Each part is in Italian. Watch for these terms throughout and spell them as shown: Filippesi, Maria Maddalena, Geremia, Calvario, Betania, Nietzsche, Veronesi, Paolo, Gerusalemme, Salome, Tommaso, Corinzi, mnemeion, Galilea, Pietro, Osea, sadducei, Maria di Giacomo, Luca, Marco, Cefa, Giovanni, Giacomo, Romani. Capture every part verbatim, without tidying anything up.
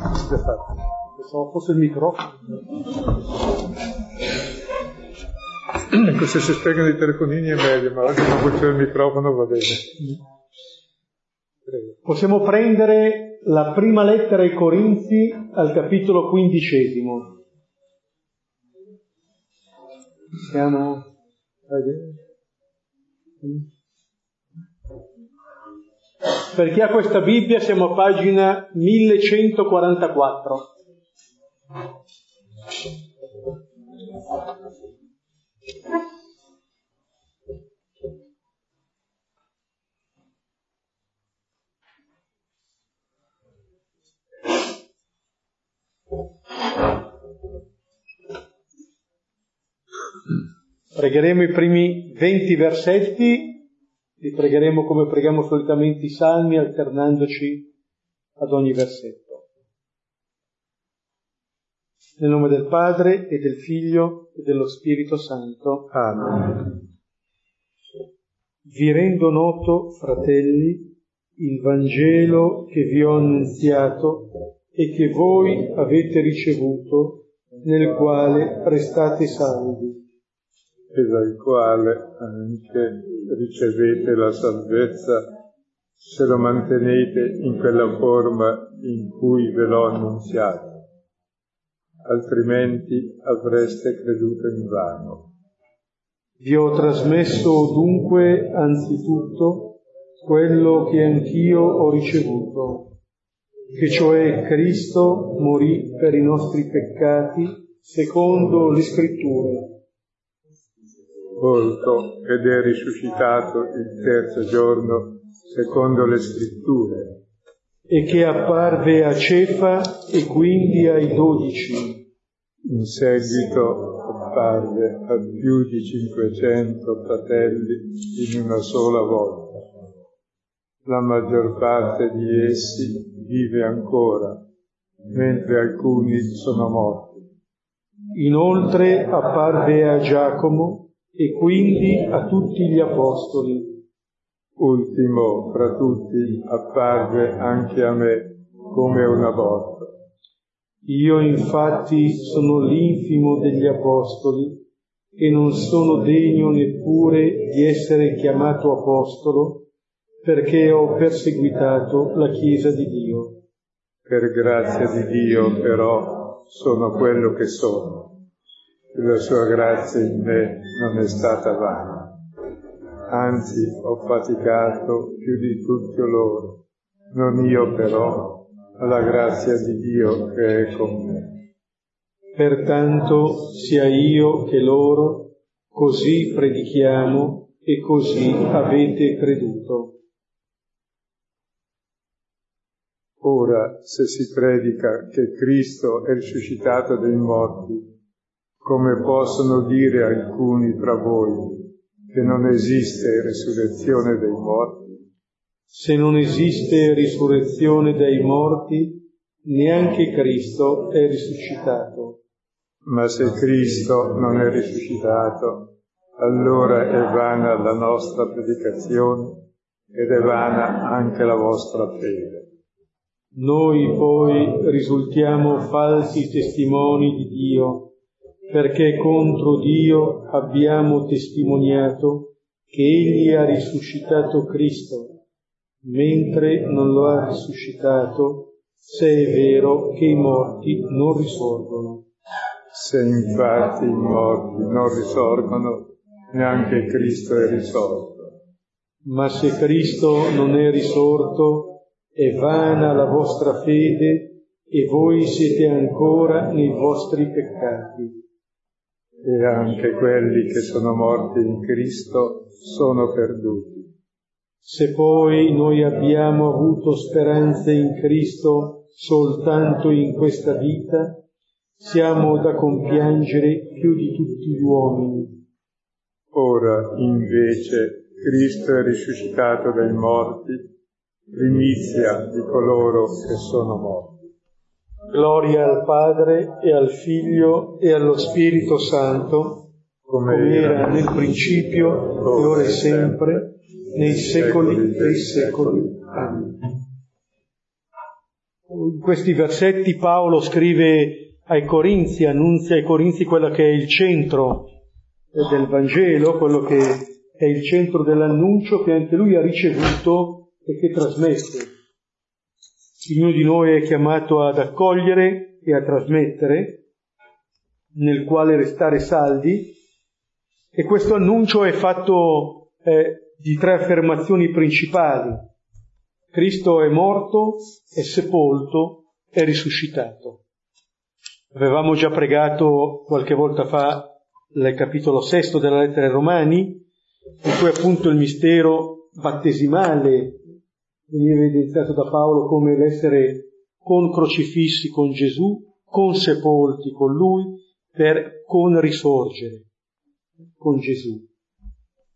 Aspettate, pensavo fosse il microfono. Ecco, se si spengono i telefonini è meglio, ma anche non funziona il microfono, va bene. Prego. Possiamo prendere la prima lettera ai Corinzi al capitolo quindicesimo. Siamo... Per chi ha questa Bibbia siamo a pagina millecentoquarantaquattro. Pregheremo i primi venti versetti. Li pregheremo come preghiamo solitamente i salmi, alternandoci ad ogni versetto. Nel nome del Padre, e del Figlio, e dello Spirito Santo. Amen. Vi rendo noto, fratelli, il Vangelo che vi ho annunziato e che voi avete ricevuto, nel quale restate salvi. E dal quale anche ricevete la salvezza, se lo mantenete in quella forma in cui ve l'ho annunziato, altrimenti avreste creduto in vano. Vi ho trasmesso dunque anzitutto quello che anch'io ho ricevuto, che cioè Cristo morì per i nostri peccati secondo le Scritture, volto ed è risuscitato il terzo giorno secondo le Scritture, e che apparve a Cefa e quindi ai dodici. In seguito apparve a più di cinquecento fratelli in una sola volta. La maggior parte di essi vive ancora, mentre alcuni sono morti. Inoltre apparve a Giacomo e quindi a tutti gli apostoli. Ultimo fra tutti apparve anche a me, come una volta. Io infatti sono l'infimo degli apostoli, e non sono degno neppure di essere chiamato apostolo, perché ho perseguitato la Chiesa di Dio. Per grazia di Dio, però, sono quello che sono. La sua grazia in me non è stata vana, anzi ho faticato più di tutti loro, non io però, ma la grazia di Dio che è con me. Pertanto sia io che loro, così predichiamo e così avete creduto. Ora, se si predica che Cristo è risuscitato dai morti, come possono dire alcuni tra voi che non esiste risurrezione dei morti? Se non esiste risurrezione dei morti, neanche Cristo è risuscitato. Ma se Cristo non è risuscitato, allora è vana la nostra predicazione ed è vana anche la vostra fede. Noi poi risultiamo falsi testimoni di Dio, perché contro Dio abbiamo testimoniato che Egli ha risuscitato Cristo, mentre non lo ha risuscitato, se è vero che i morti non risorgono. Se infatti i morti non risorgono, neanche Cristo è risorto. Ma se Cristo non è risorto, è vana la vostra fede e voi siete ancora nei vostri peccati. E anche quelli che sono morti in Cristo sono perduti. Se poi noi abbiamo avuto speranze in Cristo soltanto in questa vita, siamo da compiangere più di tutti gli uomini. Ora, invece, Cristo è risuscitato dai morti, primizia di coloro che sono morti. Gloria al Padre, e al Figlio, e allo Spirito Santo, come era nel principio, e ora e sempre, nei secoli dei secoli. Amen. in questi versetti Paolo scrive ai Corinzi, annunzia ai Corinzi quello che è il centro del Vangelo, quello che è il centro dell'annuncio che anche lui ha ricevuto e che trasmette. Ognuno di noi è chiamato ad accogliere e a trasmettere, nel quale restare saldi, e questo annuncio è fatto eh, di tre affermazioni principali. Cristo è morto, è sepolto, è risuscitato. Avevamo già pregato qualche volta fa il capitolo sesto della lettera ai Romani, in cui appunto il mistero battesimale veniva evidenziato da Paolo come l'essere con crocifissi con Gesù, con sepolti con Lui, per con risorgere con Gesù.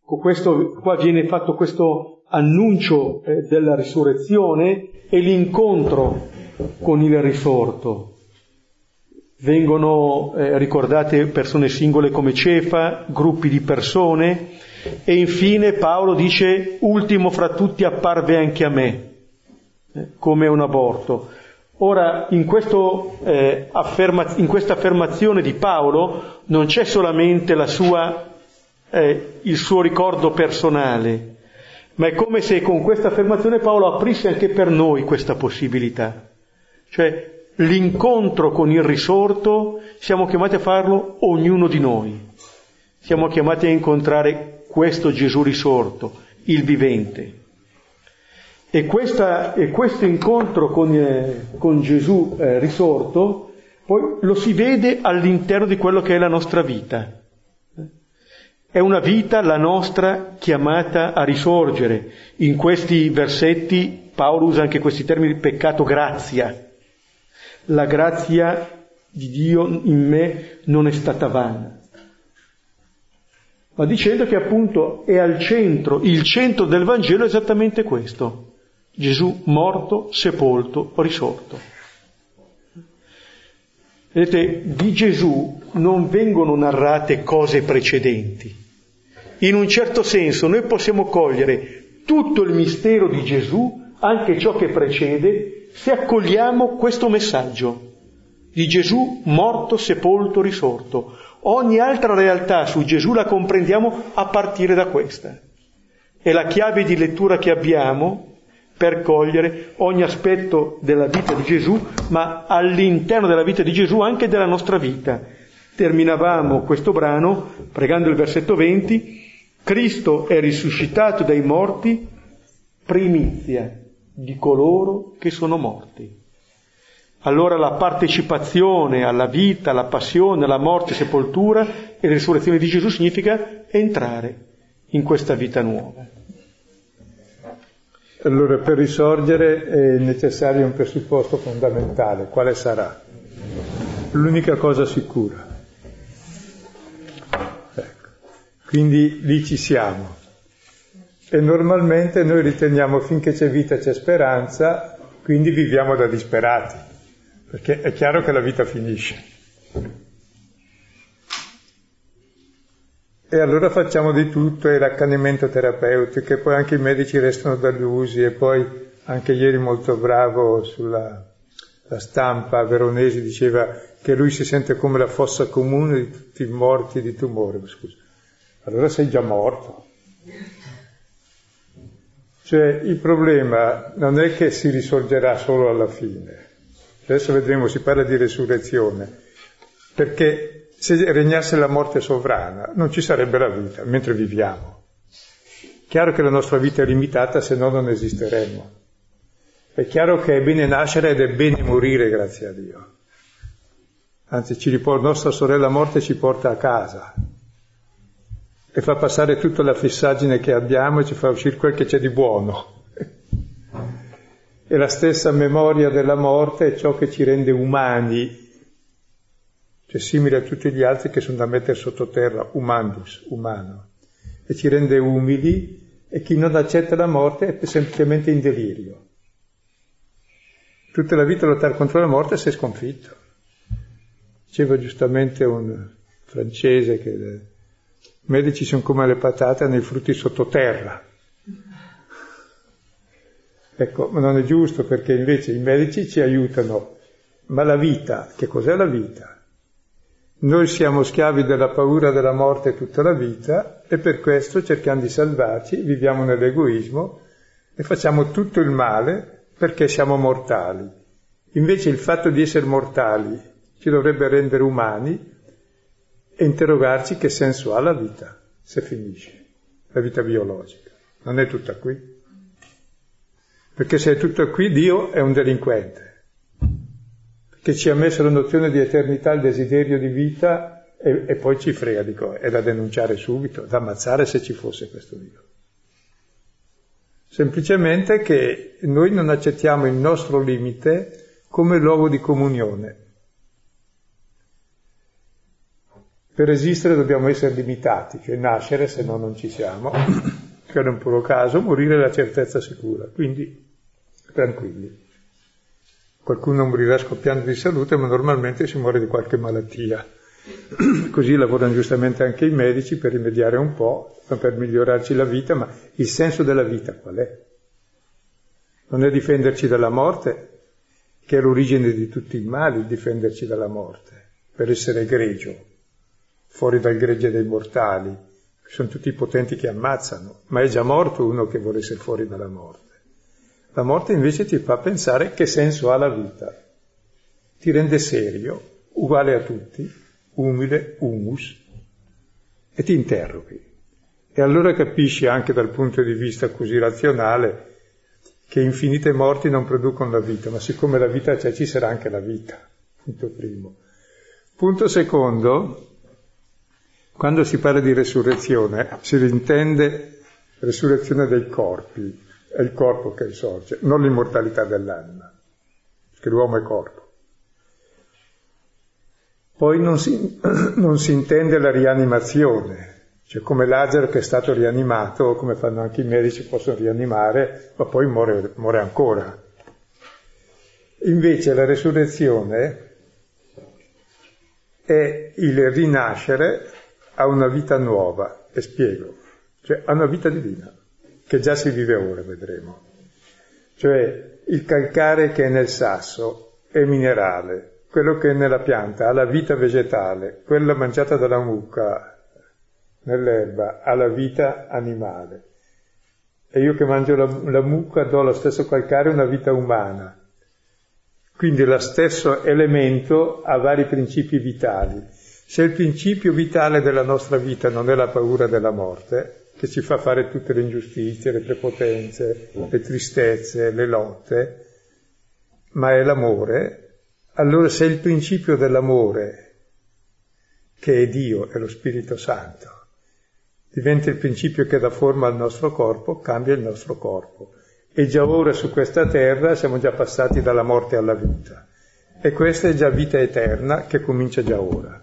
Con questo, qua viene fatto questo annuncio eh, della risurrezione e l'incontro con il risorto. Vengono eh, ricordate persone singole come Cefa, gruppi di persone, e infine Paolo dice: ultimo fra tutti apparve anche a me, eh, come un aborto. Ora, in, questo, eh, afferma- in questa affermazione di Paolo non c'è solamente la sua, eh, il suo ricordo personale, ma è come se con questa affermazione Paolo aprisse anche per noi questa possibilità. Cioè, l'incontro con il risorto siamo chiamati a farlo ognuno di noi. Siamo chiamati a incontrare questo Gesù risorto, il vivente. E, questa, e questo incontro con, eh, con Gesù eh, risorto poi lo si vede all'interno di quello che è la nostra vita. È una vita, la nostra, chiamata a risorgere. In questi versetti Paolo usa anche questi termini: peccato, grazia. La grazia di Dio in me non è stata vana. Ma dicendo che appunto è al centro, il centro del Vangelo è esattamente questo: Gesù morto, sepolto, risorto. Vedete, di Gesù non vengono narrate cose precedenti. In un certo senso noi possiamo cogliere tutto il mistero di Gesù, anche ciò che precede, se accogliamo questo messaggio di Gesù morto, sepolto, risorto. Ogni altra realtà su Gesù la comprendiamo a partire da questa. È la chiave di lettura che abbiamo per cogliere ogni aspetto della vita di Gesù, ma all'interno della vita di Gesù anche della nostra vita. Terminavamo questo brano pregando il versetto venti: Cristo è risuscitato dai morti, primizia di coloro che sono morti. Allora la partecipazione alla vita, alla passione, alla morte, sepoltura e la risurrezione di Gesù significa entrare in questa vita nuova. Allora, per risorgere è necessario un presupposto fondamentale. Quale sarà? L'unica cosa sicura. Ecco. Quindi lì ci siamo. E normalmente noi riteniamo finché c'è vita c'è speranza, quindi viviamo da disperati, perché è chiaro che la vita finisce. E allora facciamo di tutto, e l'accanimento terapeutico, e poi anche i medici restano delusi, e poi anche ieri molto bravo sulla la stampa Veronesi diceva che lui si sente come la fossa comune di tutti i morti di tumore. Scusa, allora sei già morto. Cioè, il problema non è che si risorgerà solo alla fine. Adesso vedremo, si parla di resurrezione, perché se regnasse la morte sovrana non ci sarebbe la vita mentre viviamo. Chiaro che la nostra vita è limitata, se no non esisteremmo. È chiaro che è bene nascere ed è bene morire, grazie a Dio. Anzi, ci ripor- nostra sorella morte ci porta a casa e fa passare tutta la fissaggine che abbiamo e ci fa uscire quel che c'è di buono. E la stessa memoria della morte è ciò che ci rende umani, cioè simile a tutti gli altri che sono da mettere sottoterra, umandus, umano, e ci rende umili, e chi non accetta la morte è semplicemente in delirio. Tutta la vita lottare contro la morte si è sconfitto. Diceva giustamente un francese che i medici sono come le patate nei frutti sottoterra. Ecco, ma non è giusto, perché invece i medici ci aiutano. Ma la vita, che cos'è la vita? Noi siamo schiavi della paura della morte tutta la vita, e per questo, cercando di salvarci, viviamo nell'egoismo e facciamo tutto il male perché siamo mortali. Invece il fatto di essere mortali ci dovrebbe rendere umani e interrogarci che senso ha la vita, se finisce, la vita biologica. Non è tutta qui. Perché se è tutto qui, Dio è un delinquente, che ci ha messo la nozione di eternità, il desiderio di vita, e, e poi ci frega, dico, è da denunciare subito, da ammazzare se ci fosse questo Dio. Semplicemente che noi non accettiamo il nostro limite come luogo di comunione. Per esistere dobbiamo essere limitati, cioè nascere, se no non ci siamo, che era un puro caso, morire è la certezza sicura, quindi tranquilli. Qualcuno morirà scoppiando di salute, ma normalmente si muore di qualche malattia. Così lavorano giustamente anche i medici per rimediare un po', per migliorarci la vita, ma il senso della vita qual è? Non è difenderci dalla morte, che è l'origine di tutti i mali, difenderci dalla morte, per essere egregio, fuori dal gregge dei mortali, che sono tutti i potenti che ammazzano, ma è già morto uno che vuole essere fuori dalla morte. La morte invece ti fa pensare che senso ha la vita, ti rende serio, uguale a tutti, umile, humus, e ti interroghi. E allora capisci anche dal punto di vista così razionale che infinite morti non producono la vita, ma siccome la vita c'è, ci sarà anche la vita, punto primo. Punto secondo, quando si parla di resurrezione, si intende resurrezione dei corpi. È il corpo che risorge, non l'immortalità dell'anima, perché l'uomo è corpo. Poi non si, non si intende la rianimazione, cioè come Lazzaro che è stato rianimato, come fanno anche i medici, possono rianimare, ma poi muore, muore ancora. Invece la resurrezione è il rinascere a una vita nuova, e spiego, cioè a una vita divina, che già si vive ora, vedremo. Cioè, il calcare che è nel sasso è minerale, quello che è nella pianta ha la vita vegetale, quella mangiata dalla mucca nell'erba ha la vita animale. E io che mangio la, la mucca do allo stesso calcare una vita umana. Quindi lo stesso elemento ha vari principi vitali. Se il principio vitale della nostra vita non è la paura della morte, che ci fa fare tutte le ingiustizie, le prepotenze, le tristezze, le lotte, ma è l'amore, allora se il principio dell'amore, che è Dio, è lo Spirito Santo, diventa il principio che dà forma al nostro corpo, cambia il nostro corpo. E già ora su questa terra siamo già passati dalla morte alla vita. E questa è già vita eterna che comincia già ora.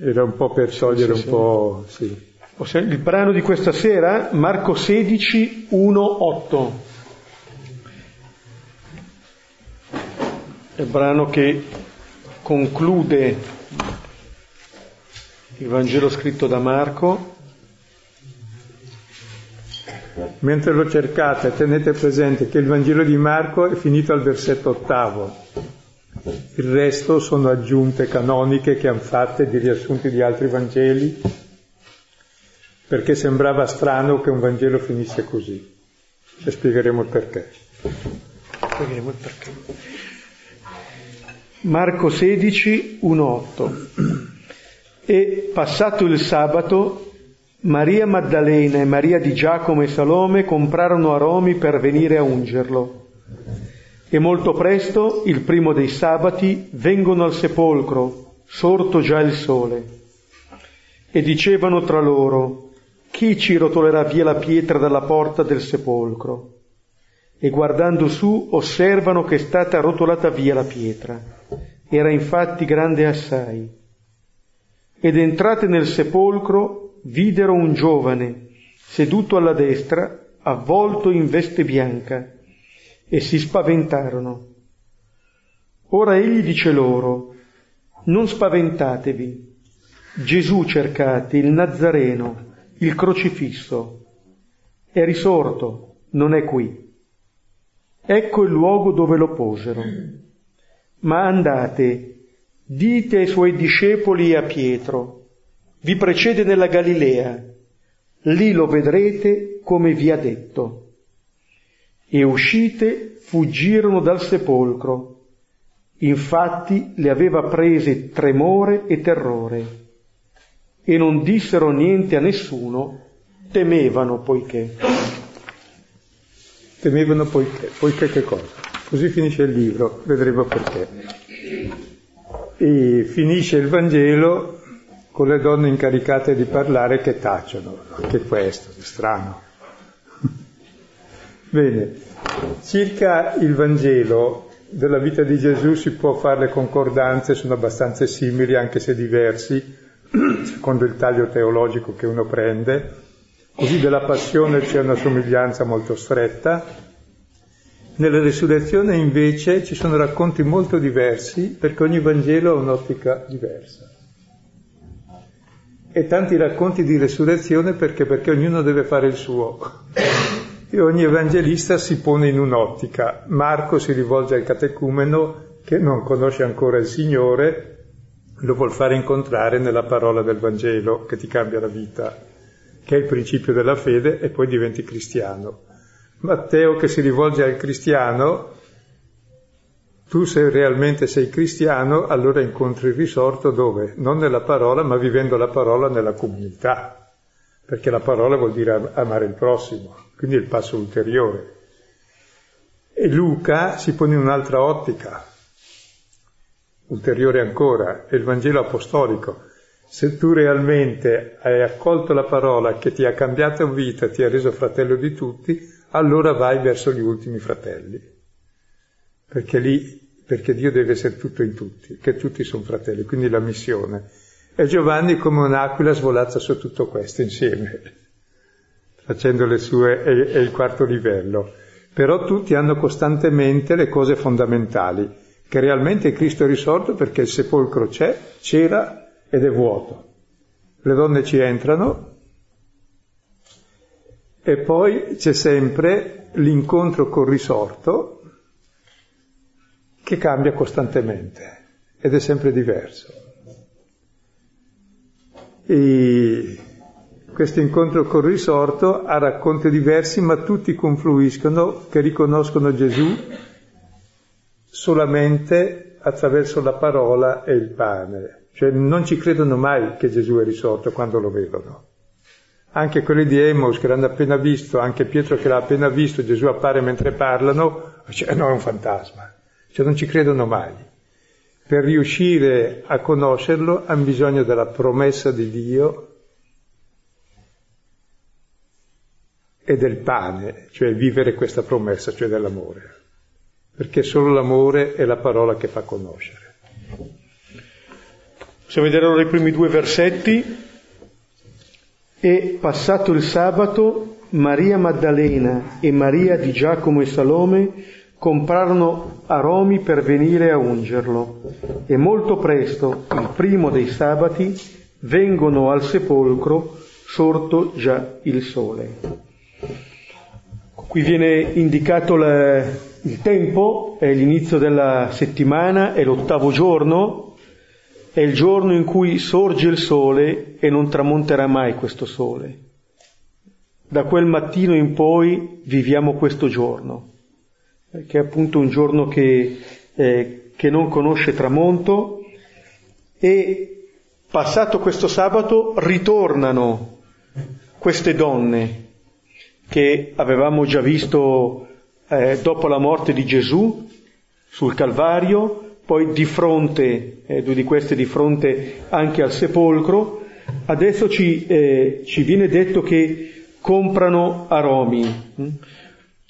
Era un po' per togliere sì, sì, un po'... Sì. Il brano di questa sera, Marco sedici, uno, otto. È il brano che conclude il Vangelo scritto da Marco. Mentre lo cercate, tenete presente che il Vangelo di Marco è finito al versetto ottavo. Il resto sono aggiunte canoniche che hanno fatte di riassunti di altri Vangeli, perché sembrava strano che un Vangelo finisse così. E spiegheremo il perché. Spiegheremo il perché. Marco sedici, uno, otto. E passato il sabato, Maria Maddalena e Maria di Giacomo e Salome comprarono aromi per venire a ungerlo. E molto presto, il primo dei sabati, vengono al sepolcro, sorto già il sole. E dicevano tra loro, chi ci rotolerà via la pietra dalla porta del sepolcro? E guardando su, osservano che è stata rotolata via la pietra. Era infatti grande assai. Ed entrate nel sepolcro, videro un giovane, seduto alla destra, avvolto in veste bianca, e si spaventarono. Ora egli dice loro, non spaventatevi, Gesù cercate, il Nazareno, il crocifisso. è risorto, non è qui. Ecco il luogo dove lo posero. Ma andate, dite ai suoi discepoli e a Pietro, vi precede nella Galilea, lì lo vedrete come vi ha detto. E uscite, fuggirono dal sepolcro. Infatti le aveva prese tremore e terrore, e non dissero niente a nessuno, temevano poiché. Temevano poiché, poiché che cosa? Così finisce il libro, vedremo perché. E finisce il Vangelo con le donne incaricate di parlare che tacciono, anche questo, è strano. Bene, circa il Vangelo della vita di Gesù si può fare le concordanze, sono abbastanza simili anche se diversi secondo il taglio teologico che uno prende. Così della passione c'è una somiglianza molto stretta, nella resurrezione invece ci sono racconti molto diversi perché ogni Vangelo ha un'ottica diversa, e tanti racconti di resurrezione perché, perché ognuno deve fare il suo. E ogni evangelista si pone in un'ottica. Marco si rivolge al catecumeno che non conosce ancora il Signore, lo vuol fare incontrare nella parola del Vangelo che ti cambia la vita, che è il principio della fede, e poi diventi cristiano. Matteo che si rivolge al cristiano: tu se realmente sei cristiano allora incontri il risorto dove? Non nella parola, ma vivendo la parola nella comunità, perché la parola vuol dire amare il prossimo, quindi è il passo ulteriore. E Luca si pone in un'altra ottica, ulteriore ancora, è il Vangelo apostolico. Se tu realmente hai accolto la parola che ti ha cambiato vita, ti ha reso fratello di tutti, allora vai verso gli ultimi fratelli, perché lì, perché Dio deve essere tutto in tutti, che tutti sono fratelli, quindi la missione. E Giovanni come un'aquila svolazza su tutto questo insieme, facendo le sue, è, è il quarto livello. Però tutti hanno costantemente le cose fondamentali, che realmente Cristo è risorto perché il sepolcro c'è, c'era ed è vuoto. Le donne ci entrano e poi c'è sempre l'incontro col risorto che cambia costantemente ed è sempre diverso. E questo incontro col risorto ha racconti diversi, ma tutti confluiscono, che riconoscono Gesù solamente attraverso la parola e il pane. Cioè non ci credono mai che Gesù è risorto quando lo vedono. Anche quelli di Emos che l'hanno appena visto, anche Pietro che l'ha appena visto, Gesù appare mentre parlano, cioè no, è un fantasma. Cioè non ci credono mai. Per riuscire a conoscerlo hanno bisogno della promessa di Dio e del pane, cioè vivere questa promessa, cioè dell'amore, perché solo l'amore è la parola che fa conoscere. Possiamo vedere ora i primi due versetti. E passato il sabato, Maria Maddalena e Maria di Giacomo e Salome comprarono aromi per venire a ungerlo, e molto presto, il primo dei sabati, vengono al sepolcro sorto già il sole. Qui viene indicato la, il tempo, è l'inizio della settimana, è l'ottavo giorno, è il giorno in cui sorge il sole e non tramonterà mai questo sole. Da quel mattino in poi viviamo questo giorno, che è appunto un giorno che, eh, che non conosce tramonto. E passato questo sabato ritornano queste donne che avevamo già visto eh, dopo la morte di Gesù sul Calvario, poi di fronte, eh, due di queste di fronte anche al sepolcro. Adesso ci, eh, ci viene detto che comprano aromi.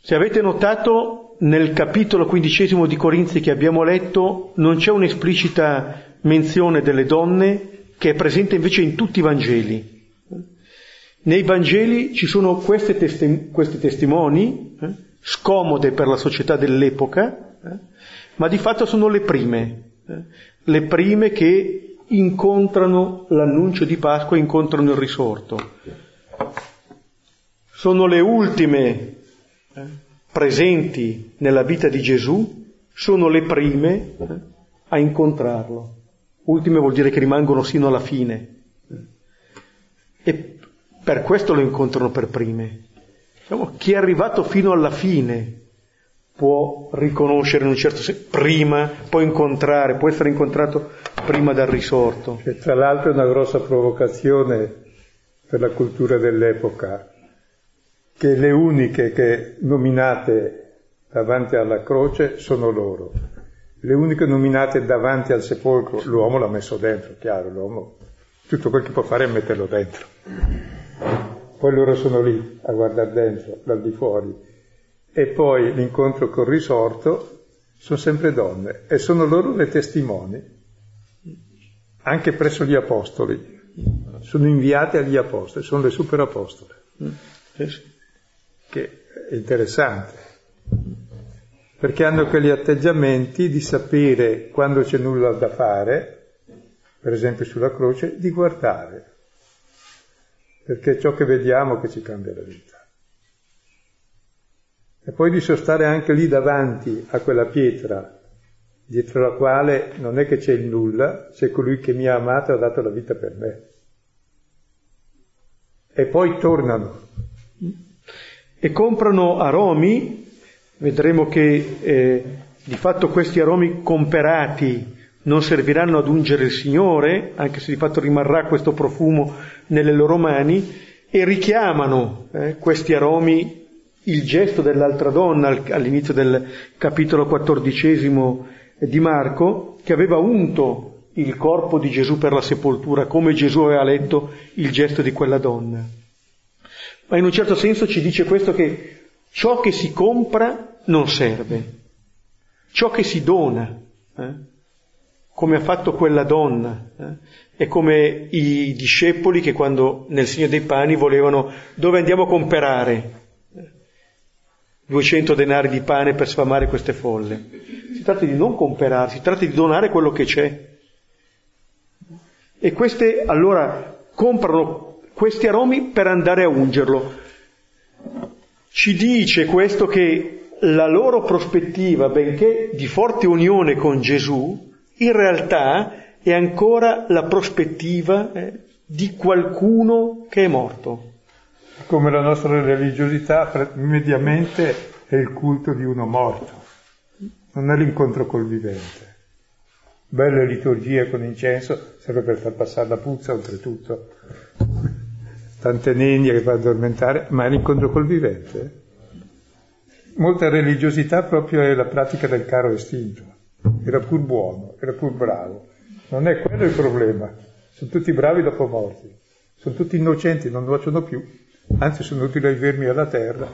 Se avete notato, nel capitolo quindicesimo di Corinzi che abbiamo letto non c'è un'esplicita menzione delle donne, che è presente invece in tutti i Vangeli. Nei Vangeli ci sono queste, testi- queste testimoni, eh, scomode per la società dell'epoca, eh, ma di fatto sono le prime, eh, le prime che incontrano l'annuncio di Pasqua, incontrano il risorto. sono le ultime eh, presenti nella vita di Gesù, sono le prime eh, a incontrarlo. Ultime vuol dire che rimangono sino alla fine. E per questo lo incontrano per prime. Diciamo, chi è arrivato fino alla fine può riconoscere in un certo senso prima, può incontrare, può essere incontrato prima dal risorto. E tra l'altro è una grossa provocazione per la cultura dell'epoca, che le uniche che nominate davanti alla croce sono loro, le uniche nominate davanti al sepolcro. L'uomo l'ha messo dentro, chiaro, l'uomo tutto quel che può fare è metterlo dentro. Poi loro sono lì a guardare dentro, dal di fuori. E poi l'incontro col risorto, sono sempre donne, e sono loro le testimoni, anche presso gli apostoli. Sono inviate agli apostoli, sono le superapostole. Che è interessante, perché hanno quegli atteggiamenti di sapere quando c'è nulla da fare, per esempio sulla croce, di guardare, perché è ciò che vediamo che ci cambia la vita. E poi di sostare anche lì davanti a quella pietra, dietro la quale non è che c'è il nulla, c'è colui che mi ha amato e ha dato la vita per me. E poi tornano. E comprano aromi, vedremo che eh, di fatto questi aromi comperati non serviranno ad ungere il Signore, anche se di fatto rimarrà questo profumo nelle loro mani, e richiamano eh, questi aromi il gesto dell'altra donna all'inizio del capitolo quattordicesimo di Marco, che aveva unto il corpo di Gesù per la sepoltura, come Gesù aveva letto il gesto di quella donna. Ma in un certo senso ci dice questo, che ciò che si compra non serve, ciò che si dona, eh? come ha fatto quella donna, eh? e come i discepoli che quando nel segno dei pani volevano, dove andiamo a comprare duecento denari di pane per sfamare queste folle. Si tratta di non comprare, si tratta di donare quello che c'è. E queste allora comprano questi aromi per andare a ungerlo. Ci dice questo che la loro prospettiva, benché di forte unione con Gesù, in realtà è ancora la prospettiva eh, di qualcuno che è morto. Come la nostra religiosità mediamente è il culto di uno morto, non è l'incontro col vivente. Belle liturgie con incenso, serve per far passare la puzza oltretutto, tante nebbie che fa addormentare, ma è l'incontro col vivente. Molta religiosità proprio è la pratica del caro istinto. Era pur buono, era pur bravo. Non è quello il problema. Sono tutti bravi dopo morti, sono tutti innocenti, non nuociono più, anzi sono utili ai vermi alla terra.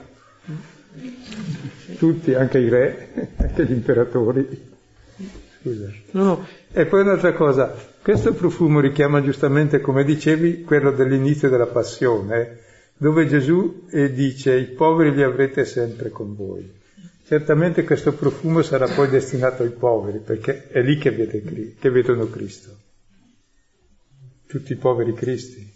Tutti, anche i re, anche gli imperatori. Scusa. No, no. E poi un'altra cosa, questo profumo richiama giustamente, come dicevi, quello dell'inizio della passione, dove Gesù dice: i poveri li avrete sempre con voi. Certamente questo profumo sarà poi destinato ai poveri, perché è lì che, vede, che vedono Cristo. Tutti i poveri cristi.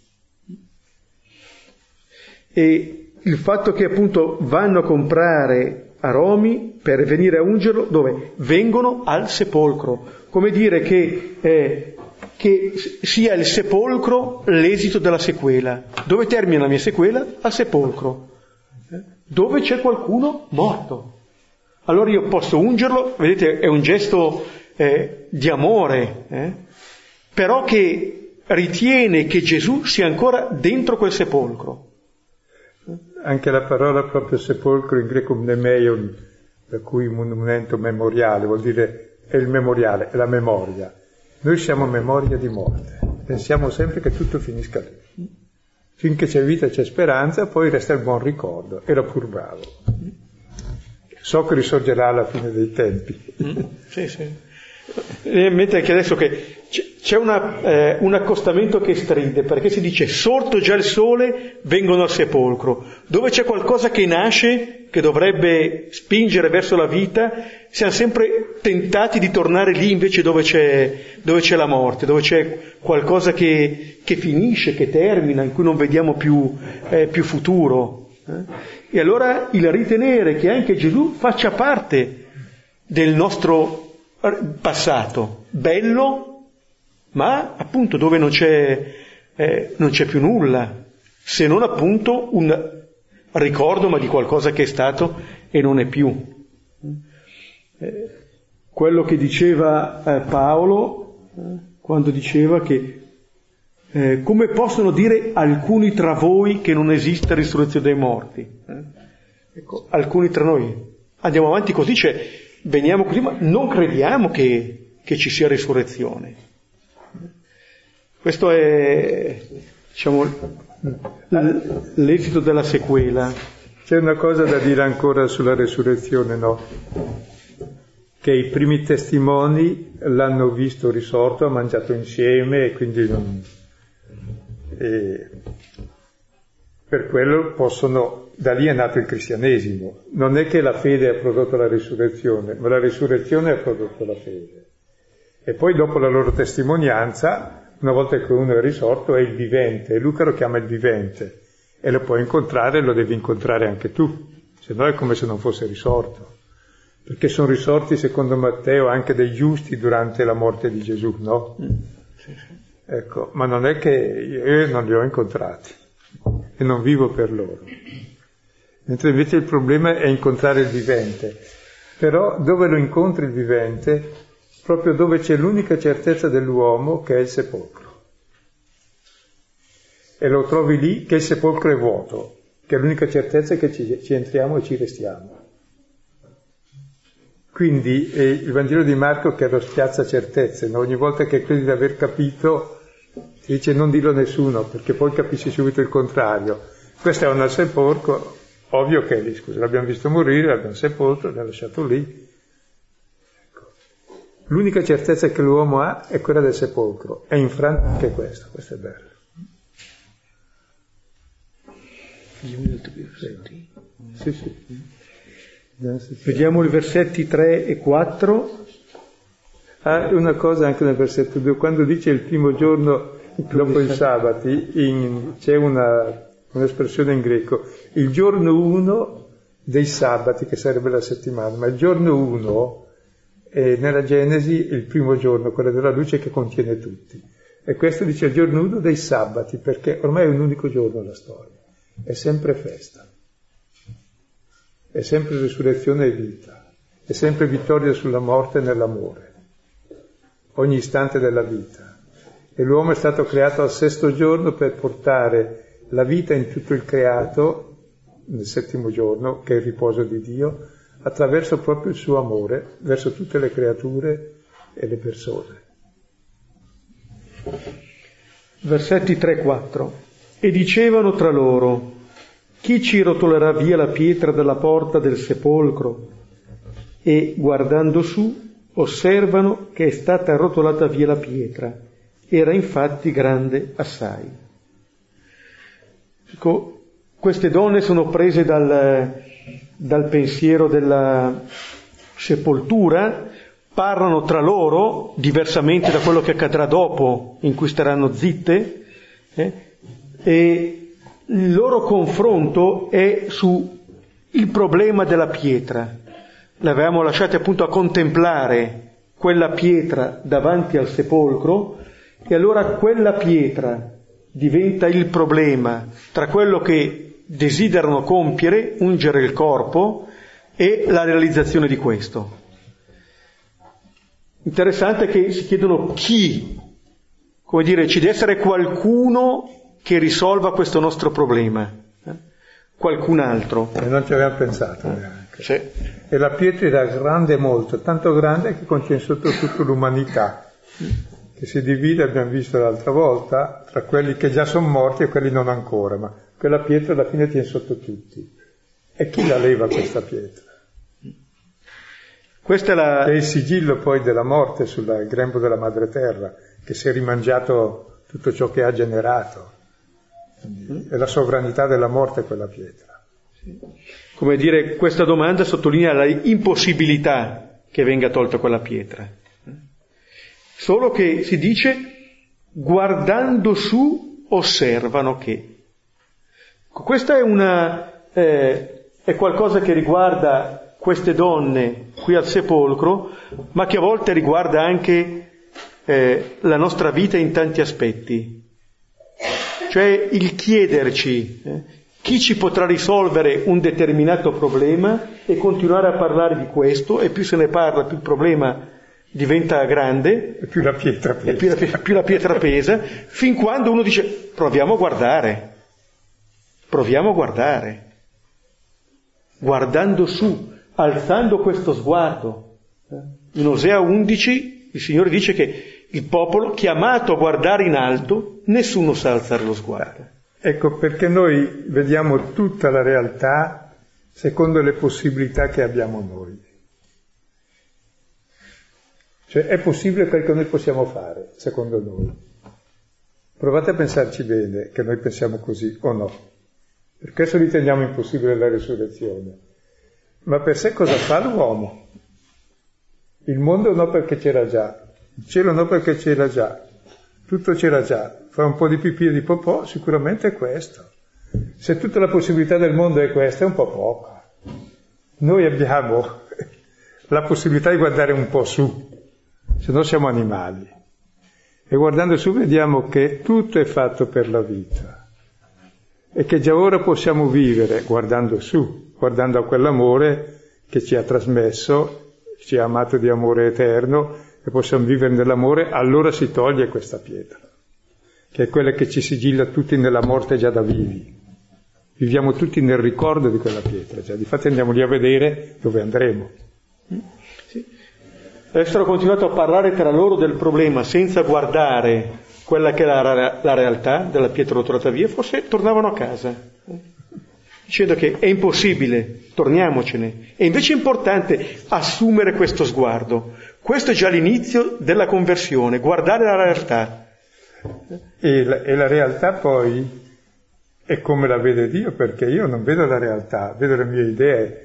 E il fatto che appunto vanno a comprare aromi per venire a ungerlo, dove? Vengono al sepolcro. Come dire che, eh, che sia il sepolcro l'esito della sequela. Dove termina la mia sequela? Al sepolcro. Dove c'è qualcuno morto. Allora io posso ungerlo, vedete, è un gesto eh, di amore, eh? però che ritiene che Gesù sia ancora dentro quel sepolcro. Anche la parola proprio sepolcro in greco mnemeion, da cui monumento memoriale, vuol dire è il memoriale, è la memoria. Noi siamo memoria di morte, pensiamo sempre che tutto finisca lì. Finché c'è vita c'è speranza, poi resta il buon ricordo, era pur bravo. So che risorgerà alla fine dei tempi. Mm, sì, sì. E mentre anche adesso che c'è una, eh, un accostamento che stride, perché si dice: sorto già il sole, vengono al sepolcro. Dove c'è qualcosa che nasce, che dovrebbe spingere verso la vita, siamo sempre tentati di tornare lì invece dove c'è, dove c'è la morte, dove c'è qualcosa che, che finisce, che termina, in cui non vediamo più, eh, più futuro. Eh? E allora il ritenere che anche Gesù faccia parte del nostro passato, bello, ma appunto dove non c'è, eh, non c'è più nulla, se non appunto un ricordo ma di qualcosa che è stato e non è più. Eh, quello che diceva eh, Paolo eh, quando diceva che eh, come possono dire alcuni tra voi che non esiste risurrezione dei morti, eh? Ecco, alcuni tra noi andiamo avanti così, cioè veniamo così, ma non crediamo che, che ci sia risurrezione. Questo è, diciamo, l'esito della sequela. C'è una cosa da dire ancora sulla risurrezione, no? Che i primi testimoni l'hanno visto risorto, ha mangiato insieme e quindi non... e per quello possono, da lì è nato il cristianesimo. Non è che la fede ha prodotto la risurrezione, ma la risurrezione ha prodotto la fede. E poi dopo la loro testimonianza, una volta che uno è risorto, è il vivente, e Luca lo chiama il vivente, e lo puoi incontrare, lo devi incontrare anche tu, se no è come se non fosse risorto. Perché sono risorti, secondo Matteo, anche dei giusti durante la morte di Gesù, no? Mm, sì, sì. Ecco, ma non è che io non li ho incontrati e non vivo per loro. Mentre invece il problema è incontrare il vivente. Però dove lo incontri il vivente? Proprio dove c'è l'unica certezza dell'uomo, che è il sepolcro. E lo trovi lì che il sepolcro è vuoto, che è l'unica certezza che ci, ci entriamo e ci restiamo. Quindi eh, il Vangelo di Marco, che lo spiazza certezze, no? Ogni volta che credi di aver capito ti dice non dirlo a nessuno, perché poi capisci subito il contrario. Questo è un al sepolcro, ovvio che è lì, scusa, l'abbiamo visto morire, l'abbiamo sepolto, l'abbiamo lasciato lì. Ecco. L'unica certezza che l'uomo ha è quella del sepolcro, è infranto anche questo, questo è bello. Sì, sì. Vediamo i versetti tre e quattro. Ah, una cosa anche nel versetto due, quando dice il primo giorno dopo il sabati, in, c'è una, un'espressione in greco, il giorno uno dei sabati, che sarebbe la settimana, ma il giorno uno è nella Genesi il primo giorno, quello della luce che contiene tutti. E questo dice il giorno uno dei sabati, perché ormai è un unico giorno la storia, è sempre festa. È sempre risurrezione e vita, è sempre vittoria sulla morte nell'amore, ogni istante della vita. E l'uomo è stato creato al sesto giorno per portare la vita in tutto il creato, nel settimo giorno, che è il riposo di Dio, attraverso proprio il suo amore verso tutte le creature e le persone. Versetti tre quattro. E dicevano tra loro: chi ci rotolerà via la pietra dalla porta del sepolcro? E guardando su, osservano che è stata rotolata via la pietra. Era infatti grande assai. Ecco, queste donne sono prese dal, dal pensiero della sepoltura, parlano tra loro, diversamente da quello che accadrà dopo, in cui staranno zitte, eh, e il loro confronto è su il problema della pietra. L'avevamo lasciati appunto a contemplare quella pietra davanti al sepolcro, e allora quella pietra diventa il problema tra quello che desiderano compiere, ungere il corpo, e la realizzazione di questo. Interessante che si chiedono chi, come dire, ci deve essere qualcuno che risolva questo nostro problema, eh? Qualcun altro. E non ci avevamo pensato neanche. Sì. E la pietra era grande molto, tanto grande che contiene sotto tutta l'umanità, che si divide, abbiamo visto l'altra volta, tra quelli che già sono morti e quelli non ancora, ma quella pietra alla fine tiene sotto tutti. E chi la leva questa pietra? Questa è la... Che è il sigillo poi della morte sul grembo della madre terra, che si è rimangiato tutto ciò che ha generato. È la sovranità della morte quella pietra. Come dire, questa domanda sottolinea la impossibilità che venga tolta quella pietra. Solo che si dice guardando su osservano che. Questa è una eh, è qualcosa che riguarda queste donne qui al sepolcro, ma che a volte riguarda anche eh, la nostra vita in tanti aspetti. Cioè il chiederci eh, chi ci potrà risolvere un determinato problema e continuare a parlare di questo, e più se ne parla più il problema diventa grande e più la pietra pesa, più la, più la pietra pesa fin quando uno dice proviamo a guardare proviamo a guardare guardando su, alzando questo sguardo. In Osea undici il Signore dice che il popolo chiamato a guardare in alto, nessuno sa alzare lo sguardo. Ecco perché noi vediamo tutta la realtà secondo le possibilità che abbiamo noi. Cioè è possibile perché noi possiamo fare, secondo noi. Provate a pensarci bene che noi pensiamo così o no. Per questo riteniamo impossibile la risurrezione. Ma per sé cosa fa l'uomo? Il mondo no perché c'era già, il cielo no perché c'era già, tutto c'era già. Fa un po' di pipì e di popò, sicuramente è questo. Se tutta la possibilità del mondo è questa, è un po' poca. Noi abbiamo la possibilità di guardare un po' su. Se no siamo animali, e guardando su vediamo che tutto è fatto per la vita e che già ora possiamo vivere guardando su, guardando a quell'amore che ci ha trasmesso, ci ha amato di amore eterno, e possiamo vivere nell'amore. Allora si toglie questa pietra, che è quella che ci sigilla tutti nella morte già da vivi. Viviamo tutti nel ricordo di quella pietra già. Difatti andiamo lì a vedere dove andremo. Avessero continuato a parlare tra loro del problema senza guardare quella che era la, la realtà della pietra rotolata via, forse tornavano a casa dicendo che è impossibile, torniamocene. E invece è importante assumere questo sguardo. Questo è già l'inizio della conversione, guardare la realtà. E la, e la realtà poi è come la vede Dio, perché io non vedo la realtà, vedo le mie idee.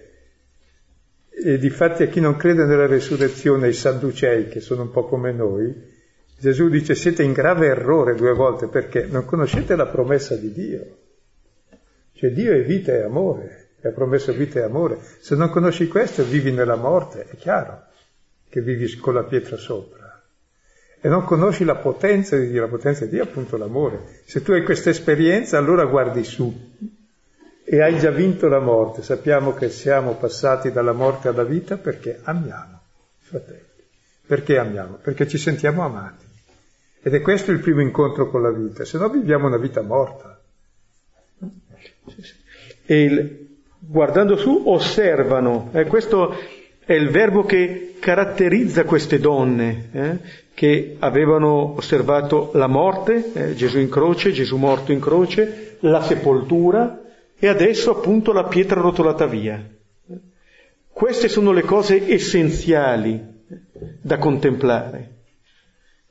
E difatti a chi non crede nella resurrezione, i sadducei, che sono un po' come noi, Gesù dice siete in grave errore due volte, perché non conoscete la promessa di Dio. Cioè Dio è vita e amore, e ha promesso vita e amore. Se non conosci questo vivi nella morte, è chiaro che vivi con la pietra sopra. E non conosci la potenza di Dio, la potenza di Dio è appunto l'amore. Se tu hai questa esperienza allora guardi su. E hai già vinto la morte. Sappiamo che siamo passati dalla morte alla vita perché amiamo, fratelli. Perché amiamo? Perché ci sentiamo amati. Ed è questo il primo incontro con la vita, se no viviamo una vita morta. E il, guardando su, osservano. Eh, questo è il verbo che caratterizza queste donne, eh, che avevano osservato la morte, eh, Gesù in croce, Gesù morto in croce, la sepoltura, e adesso appunto la pietra rotolata via. Queste sono le cose essenziali da contemplare,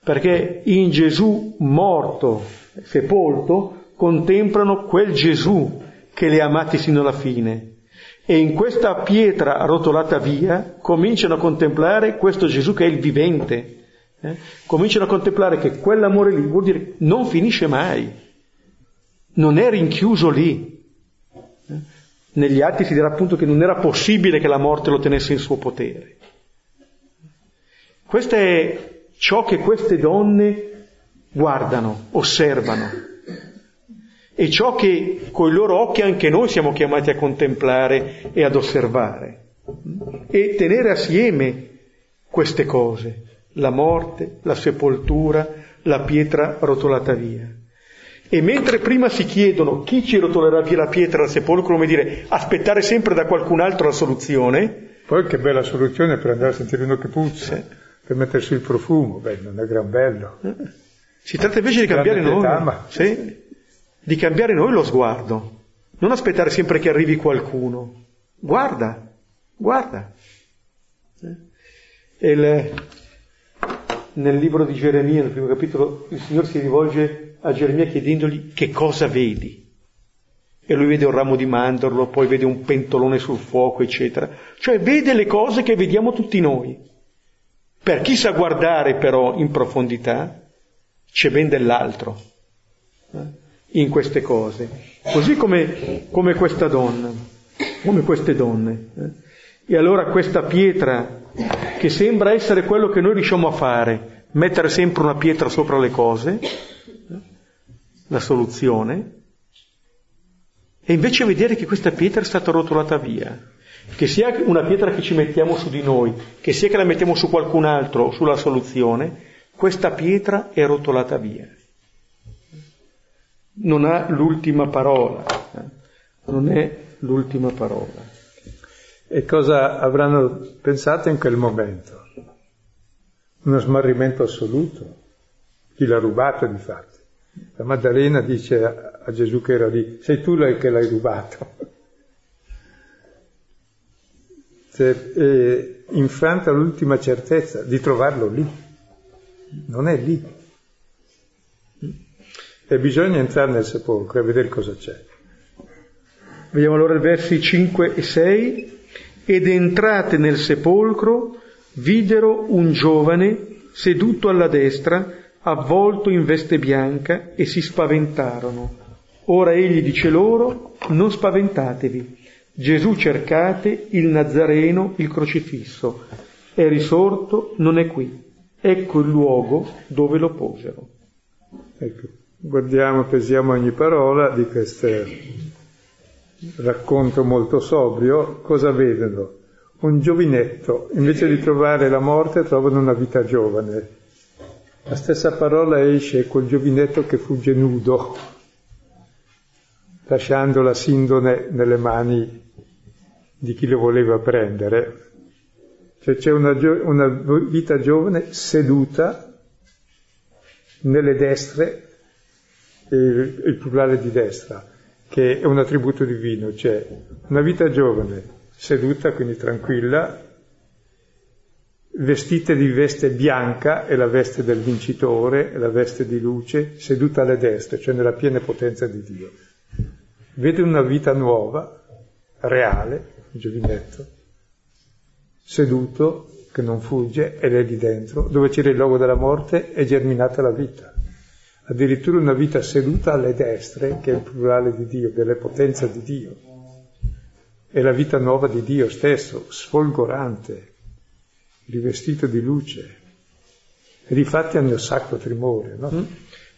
perché in Gesù morto, sepolto, contemplano quel Gesù che li ha amati sino alla fine, e in questa pietra rotolata via cominciano a contemplare questo Gesù che è il vivente, eh? Cominciano a contemplare che quell'amore lì vuol dire non finisce mai, non è rinchiuso lì. Negli atti si dirà appunto che non era possibile che la morte lo tenesse in suo potere. Questo è ciò che queste donne guardano, osservano, e ciò che coi loro occhi anche noi siamo chiamati a contemplare e ad osservare, e tenere assieme queste cose: la morte, la sepoltura, la pietra rotolata via. E mentre prima si chiedono chi ci rotolerà via la pietra dal sepolcro, come dire, aspettare sempre da qualcun altro la soluzione. Poi che bella soluzione per andare a sentire uno che puzza, sì, per mettersi il profumo, beh, non è gran bello. Si tratta invece di cambiare noi, sì, di cambiare noi lo sguardo, non aspettare sempre che arrivi qualcuno. Guarda, guarda. E le... Nel libro di Geremia, nel primo capitolo, il Signore si rivolge a Geremia chiedendogli che cosa vedi, e lui vede un ramo di mandorlo, poi vede un pentolone sul fuoco, eccetera. Cioè vede le cose che vediamo tutti noi. Per chi sa guardare però in profondità c'è ben dell'altro, eh? in queste cose, così come, come questa donna, come queste donne. E allora questa pietra, che sembra essere quello che noi riusciamo a fare, mettere sempre una pietra sopra le cose, la soluzione, e invece vedere che questa pietra è stata rotolata via, che sia una pietra che ci mettiamo su di noi, che sia che la mettiamo su qualcun altro, sulla soluzione, questa pietra è rotolata via, non ha l'ultima parola, non è l'ultima parola. E cosa avranno pensato in quel momento? Uno smarrimento assoluto. Chi l'ha rubato, di fatto? La Maddalena dice a Gesù che era lì: sei tu che l'hai rubato. Cioè, eh, infranta l'ultima certezza di trovarlo lì. Non è lì. E bisogna entrare nel sepolcro e vedere cosa c'è. Vediamo allora i versi cinque e sei. Ed entrate nel sepolcro, videro un giovane seduto alla destra, avvolto in veste bianca, e si spaventarono. Ora egli dice loro: non spaventatevi. Gesù cercate, il Nazareno, il crocifisso. È risorto, non è qui. Ecco il luogo dove lo posero. Ecco, guardiamo, pesiamo ogni parola di questo racconto molto sobrio. Cosa vedono? Un giovinetto. Invece di trovare la morte, trovano una vita giovane. La stessa parola esce col giovinetto che fugge nudo, lasciando la sindone nelle mani di chi lo voleva prendere. Cioè c'è una, gio- una vita giovane seduta nelle destre, il, il plurale di destra, che è un attributo divino. Cioè una vita giovane seduta, quindi tranquilla, vestita di veste bianca, è la veste del vincitore, è la veste di luce, seduta alle destre, cioè nella piena potenza di Dio. Vede una vita nuova, reale, il giovinetto seduto, che non fugge, ed è lì dentro, dove c'era il luogo della morte, è germinata la vita. Addirittura una vita seduta alle destre, che è il plurale di Dio, delle potenze di Dio. È la vita nuova di Dio stesso, sfolgorante, rivestito di luce. E difatti hanno il sacro tremore, no? Mm.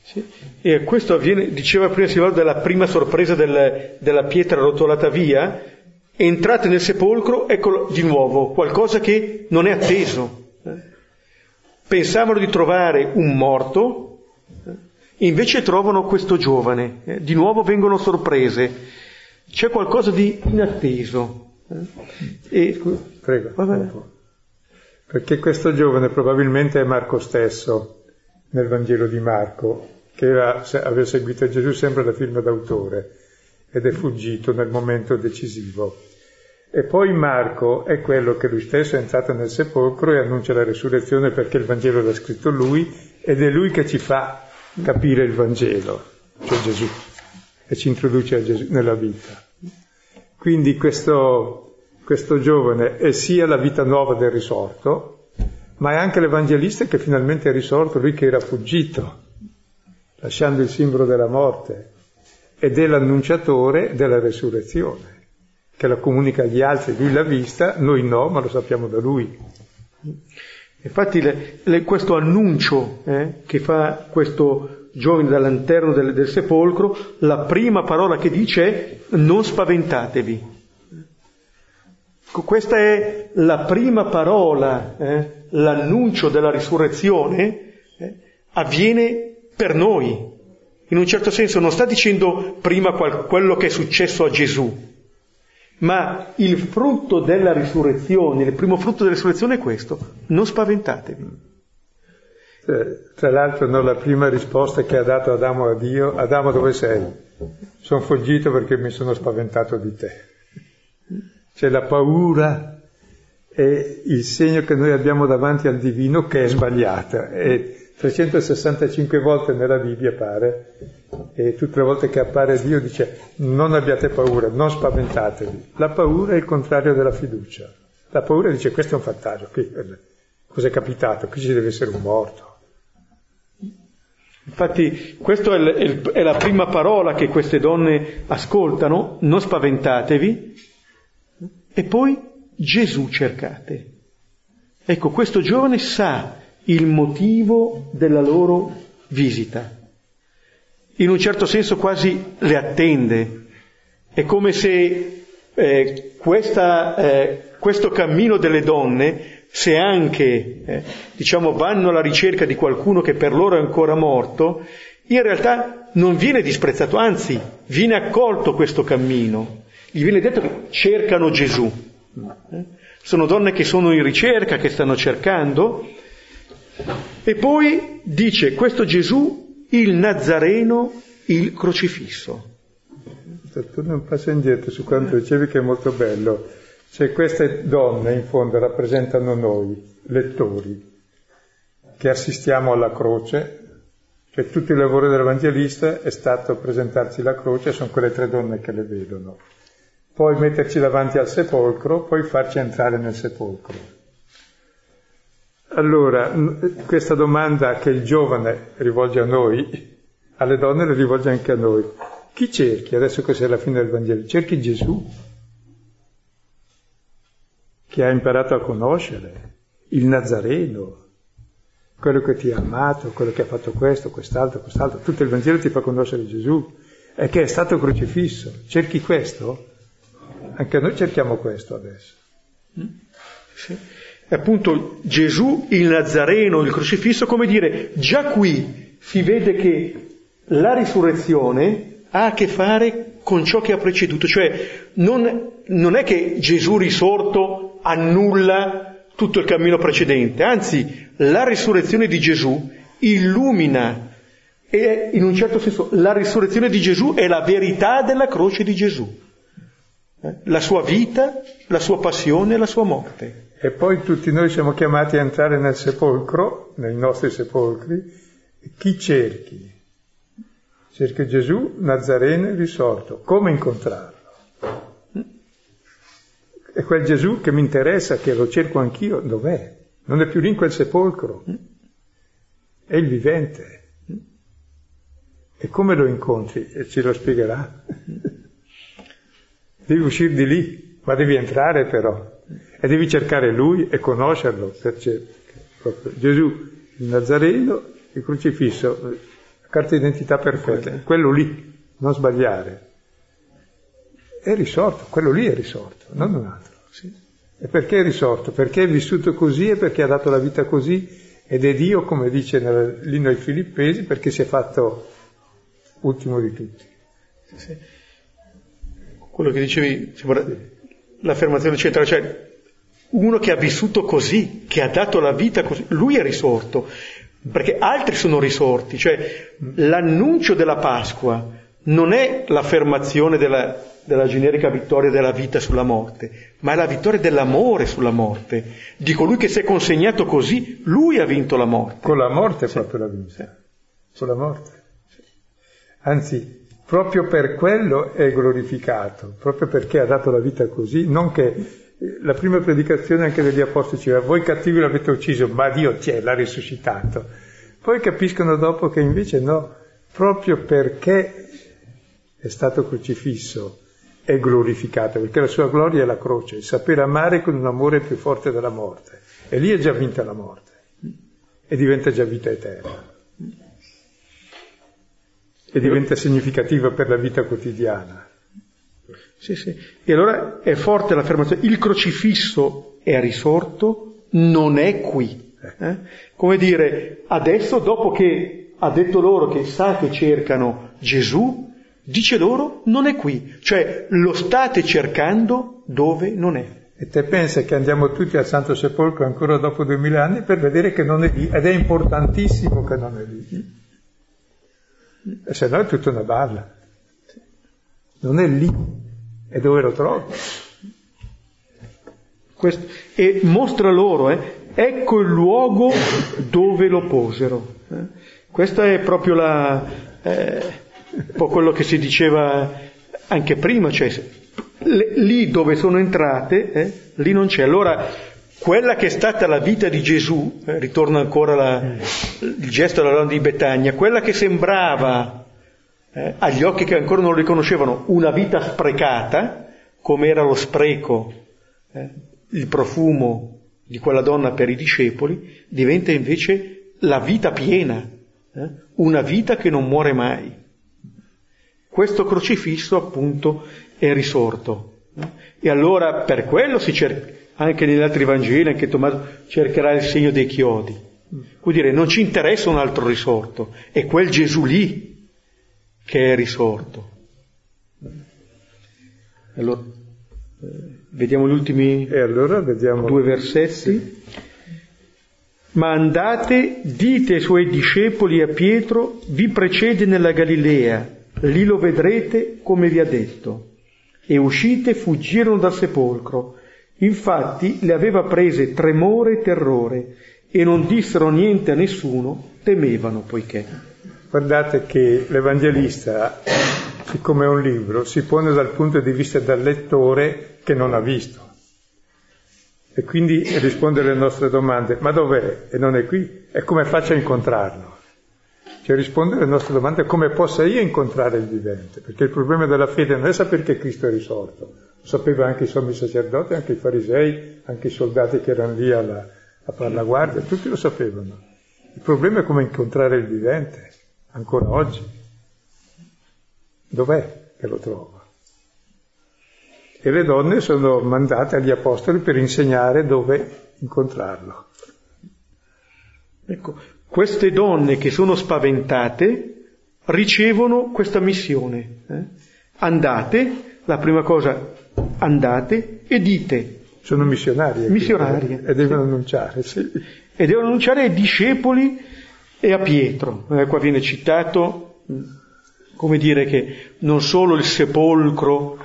Sì. E questo avviene, diceva prima Silvano, della prima sorpresa del, della pietra rotolata via. Entrate nel sepolcro, eccolo di nuovo, qualcosa che non è atteso. Pensavano di trovare un morto, invece trovano questo giovane, di nuovo vengono sorprese. C'è qualcosa di inatteso. E... Prego. Vabbè. Perché questo giovane probabilmente è Marco stesso, nel Vangelo di Marco, che era, aveva seguito Gesù sempre alla firma d'autore, ed è fuggito nel momento decisivo. E poi Marco è quello che lui stesso è entrato nel sepolcro e annuncia la resurrezione, perché il Vangelo l'ha scritto lui, ed è lui che ci fa capire il Vangelo, cioè Gesù, e ci introduce a Gesù nella vita. Quindi questo, questo giovane è sia la vita nuova del risorto, ma è anche l'Evangelista che finalmente è risorto, lui che era fuggito, lasciando il simbolo della morte, ed è l'annunciatore della resurrezione, che la comunica agli altri. Lui l'ha vista, noi no, ma lo sappiamo da lui. Infatti le, le, questo annuncio eh, che fa questo giovane dall'interno del, del sepolcro, la prima parola che dice è: non spaventatevi. Questa è la prima parola, eh, l'annuncio della risurrezione eh, avviene per noi. In un certo senso non sta dicendo prima qual- quello che è successo a Gesù, ma il frutto della risurrezione, il primo frutto della risurrezione è questo: non spaventatevi. Tra l'altro, no, la prima risposta che ha dato Adamo a Dio: Adamo, dove sei? Sono fuggito perché mi sono spaventato di te. Cioè la paura è il segno che noi abbiamo davanti al divino, che è sbagliata. È trecentosessantacinque volte nella Bibbia appare, e tutte le volte che appare Dio dice: non abbiate paura, non spaventatevi. La paura è il contrario della fiducia. La paura dice: questo è un fantasma, cos'è capitato, qui ci deve essere un morto. Infatti questa è, è la prima parola che queste donne ascoltano: non spaventatevi, e poi Gesù cercate. Ecco, questo giovane sa il motivo della loro visita, in un certo senso quasi le attende. È come se eh, questa, eh, questo cammino delle donne, se anche eh, diciamo vanno alla ricerca di qualcuno che per loro è ancora morto, in realtà non viene disprezzato, anzi viene accolto questo cammino. Gli viene detto che cercano Gesù. Sono donne che sono in ricerca, che stanno cercando. E poi dice questo Gesù, il Nazareno, il crocifisso. Torno un passo indietro su quanto dicevi, che è molto bello. Cioè, queste donne in fondo rappresentano noi, lettori, che assistiamo alla croce. Cioè, tutto il lavoro dell'Evangelista è stato presentarci la croce, sono quelle tre donne che le vedono. Poi metterci davanti al sepolcro, poi farci entrare nel sepolcro. Allora, questa domanda che il giovane rivolge a noi, alle donne le rivolge anche a noi. Chi cerchi, adesso che sei alla fine del Vangelo? Cerchi Gesù, che hai imparato a conoscere, il Nazareno, quello che ti ha amato, quello che ha fatto questo, quest'altro, quest'altro. Tutto il Vangelo ti fa conoscere Gesù, e che è stato crocifisso. Cerchi questo? Anche noi cerchiamo questo adesso. Sì. E appunto Gesù, il Nazareno, il crocifisso, come dire, già qui si vede che la risurrezione ha a che fare con ciò che ha preceduto. Cioè non, non è che Gesù risorto annulla tutto il cammino precedente, anzi la risurrezione di Gesù illumina, e in un certo senso la risurrezione di Gesù è la verità della croce di Gesù. La sua vita, la sua passione, la sua morte. E poi tutti noi siamo chiamati a entrare nel sepolcro, nei nostri sepolcri. Chi cerchi? Cerchi Gesù, Nazareno e risorto. Come incontrarlo? È quel Gesù che mi interessa, che lo cerco anch'io. Dov'è? Non è più lì in quel sepolcro. È il vivente. E come lo incontri? E ce lo spiegherà. Devi uscire di lì, ma devi entrare però, e devi cercare Lui e conoscerlo. Perché proprio Gesù, il Nazareno, il crocifisso, la carta d'identità perfetta, okay. Quello lì, non sbagliare. È risorto, quello lì è risorto, non un altro. Sì. E perché è risorto? Perché è vissuto così e perché ha dato la vita così, ed è Dio, come dice nell'inno ai Filippesi, perché si è fatto ultimo di tutti. Sì, sì. Quello che dicevi, l'affermazione centrale, cioè uno che ha vissuto così, che ha dato la vita così, lui è risorto, perché altri sono risorti. Cioè l'annuncio della Pasqua non è l'affermazione della, della generica vittoria della vita sulla morte, ma è la vittoria dell'amore sulla morte, di colui che si è consegnato così. Lui ha vinto la morte. Con la morte è proprio la vita, con la morte. Anzi, proprio per quello è glorificato, proprio perché ha dato la vita così. Non che la prima predicazione anche degli apostoli diceva: voi cattivi l'avete ucciso, ma Dio c'è, l'ha risuscitato. Poi capiscono dopo che invece no, proprio perché è stato crocifisso è glorificato, perché la sua gloria è la croce, il saper amare con un amore più forte della morte. E lì è già vinta la morte, e diventa già vita eterna. E diventa significativa per la vita quotidiana. Sì, sì. E allora è forte l'affermazione: il crocifisso è risorto, non è qui. Eh? Come dire, adesso, dopo che ha detto loro che sa che cercano Gesù, dice loro: non è qui. Cioè, lo state cercando dove non è. E te pensa che andiamo tutti al Santo Sepolcro ancora dopo duemila anni per vedere che non è lì, ed è importantissimo che non è lì. E se no è tutta una balla. Non è lì, è dove lo trovo. Questo. E mostra loro, eh, ecco il luogo dove lo posero. Eh. Questa è proprio la, eh, un po' quello che si diceva anche prima, cioè le, lì dove sono entrate, eh, lì non c'è. Allora quella che è stata la vita di Gesù, eh, ritorno ancora la, il gesto della donna di Betania, quella che sembrava eh, agli occhi che ancora non lo riconoscevano una vita sprecata, come era lo spreco, eh, il profumo di quella donna per i discepoli, diventa invece la vita piena, eh, una vita che non muore mai. Questo crocifisso appunto è risorto. E allora per quello si cerca, anche negli altri Vangeli, anche Tommaso cercherà il segno dei chiodi. Vuol dire, non ci interessa un altro risorto, è quel Gesù lì che è risorto. Allora, vediamo gli ultimi e allora vediamo due versetti. Ma andate, dite ai suoi discepoli e a Pietro, vi precede nella Galilea, lì lo vedrete come vi ha detto. E uscite fuggirono dal sepolcro. Infatti le aveva prese tremore e terrore, e non dissero niente a nessuno, temevano poiché. Guardate che l'Evangelista, siccome è un libro, si pone dal punto di vista del lettore che non ha visto, e quindi risponde alle nostre domande: ma dov'è? E non è qui. E come faccio a incontrarlo? Cioè rispondere alle nostre domande è come possa io incontrare il vivente, perché il problema della fede non è sapere che Cristo è risorto. Lo sapeva anche i sommi sacerdoti, anche i farisei, anche i soldati che erano lì alla, a parlaguardia, tutti lo sapevano. Il problema è come incontrare il vivente, ancora oggi. Dov'è che lo trova? E le donne sono mandate agli apostoli per insegnare dove incontrarlo. Ecco. Queste donne che sono spaventate ricevono questa missione. Eh? Andate, la prima cosa, andate e dite. Sono missionarie. Missionarie. Qui, eh? E devono sì. annunciare, sì. E devono annunciare ai discepoli e a Pietro. Eh, qua viene citato, come dire, che non solo il sepolcro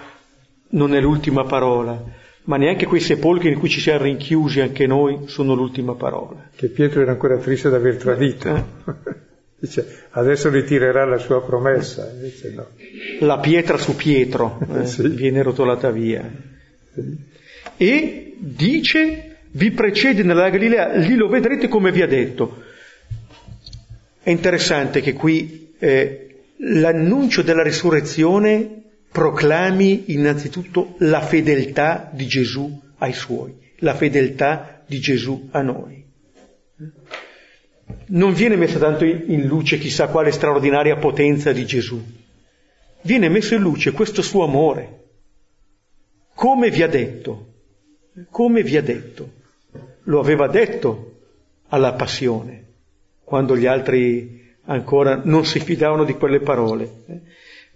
non è l'ultima parola, ma neanche quei sepolcri in cui ci siamo rinchiusi anche noi sono l'ultima parola. Che Pietro era ancora triste ad aver tradito. Eh. Dice, adesso ritirerà la sua promessa. Dice, no. La pietra su Pietro eh, sì. viene rotolata via. Sì. E dice, vi precede nella Galilea, lì lo vedrete come vi ha detto. È interessante che qui eh, l'annuncio della risurrezione proclami innanzitutto la fedeltà di Gesù ai suoi, la fedeltà di Gesù a noi. Non viene messa tanto in luce chissà quale straordinaria potenza di Gesù, viene messo in luce questo suo amore. Come vi ha detto, come vi ha detto, lo aveva detto alla passione, quando gli altri ancora non si fidavano di quelle parole.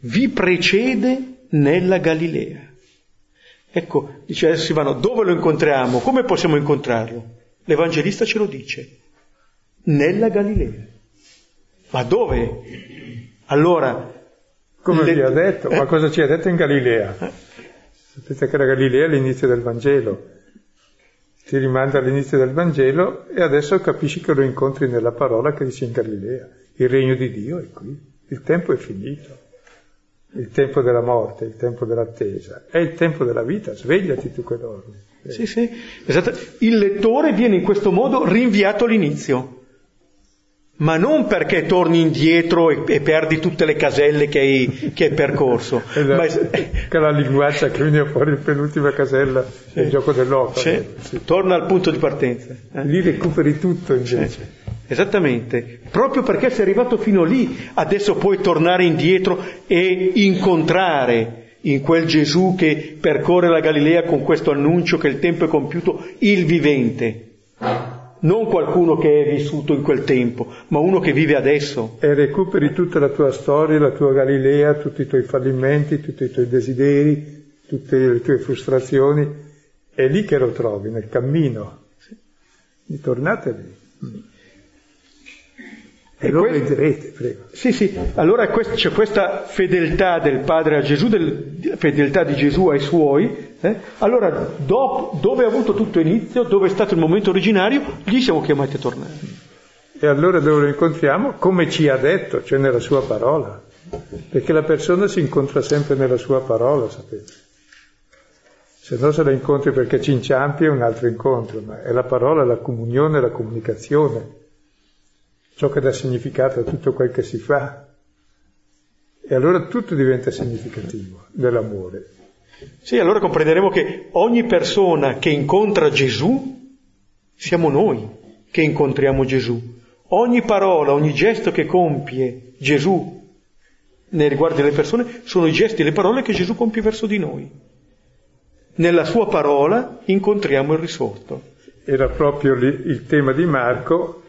Vi precede nella Galilea. Ecco, dice adesso Silvano, dove lo incontriamo? Come possiamo incontrarlo? L'Evangelista ce lo dice. Nella Galilea. Ma dove? Allora, come le... vi ha detto? Ma cosa ci ha detto in Galilea? Sapete che la Galilea è l'inizio del Vangelo. Ti rimanda all'inizio del Vangelo e adesso capisci che lo incontri nella parola che dice in Galilea. Il regno di Dio è qui. Il tempo è finito. Il tempo della morte, il tempo dell'attesa, è il tempo della vita, svegliati tu che dormi. Eh. Sì, sì, esatto. Il lettore viene in questo modo rinviato all'inizio, ma non perché torni indietro e, e perdi tutte le caselle che hai, che hai percorso. Esatto. Ma es- che la linguaccia che viene fuori penultima casella sì. è il gioco dell'opera. Sì. Sì. Torna al punto di partenza. Eh. Lì recuperi tutto invece. Sì. Esattamente, proprio perché sei arrivato fino lì, adesso puoi tornare indietro e incontrare in quel Gesù che percorre la Galilea con questo annuncio che il tempo è compiuto, il vivente, non qualcuno che è vissuto in quel tempo, ma uno che vive adesso. E recuperi tutta la tua storia, la tua Galilea, tutti i tuoi fallimenti, tutti i tuoi desideri, tutte le tue frustrazioni, è lì che lo trovi, nel cammino. Ritornate lì. E lo questo, vedrete, prego. Sì, sì, allora quest, c'è questa fedeltà del Padre a Gesù, del, fedeltà di Gesù ai Suoi. Eh? Allora, do, dove ha avuto tutto inizio, dove è stato il momento originario, lì siamo chiamati a tornare. E allora dove lo incontriamo? Come ci ha detto, cioè nella Sua parola. Perché la persona si incontra sempre nella Sua parola, sapete. Se no se la incontri perché ci inciampi è un altro incontro, ma è la parola, la comunione, la comunicazione, ciò che dà significato a tutto quel che si fa. E allora tutto diventa significativo dell'amore. Sì, allora comprenderemo che ogni persona che incontra Gesù, siamo noi che incontriamo Gesù. Ogni parola, ogni gesto che compie Gesù nei riguardi delle persone sono i gesti e le parole che Gesù compie verso di noi. Nella sua parola incontriamo il risorto. Era proprio il tema di Marco,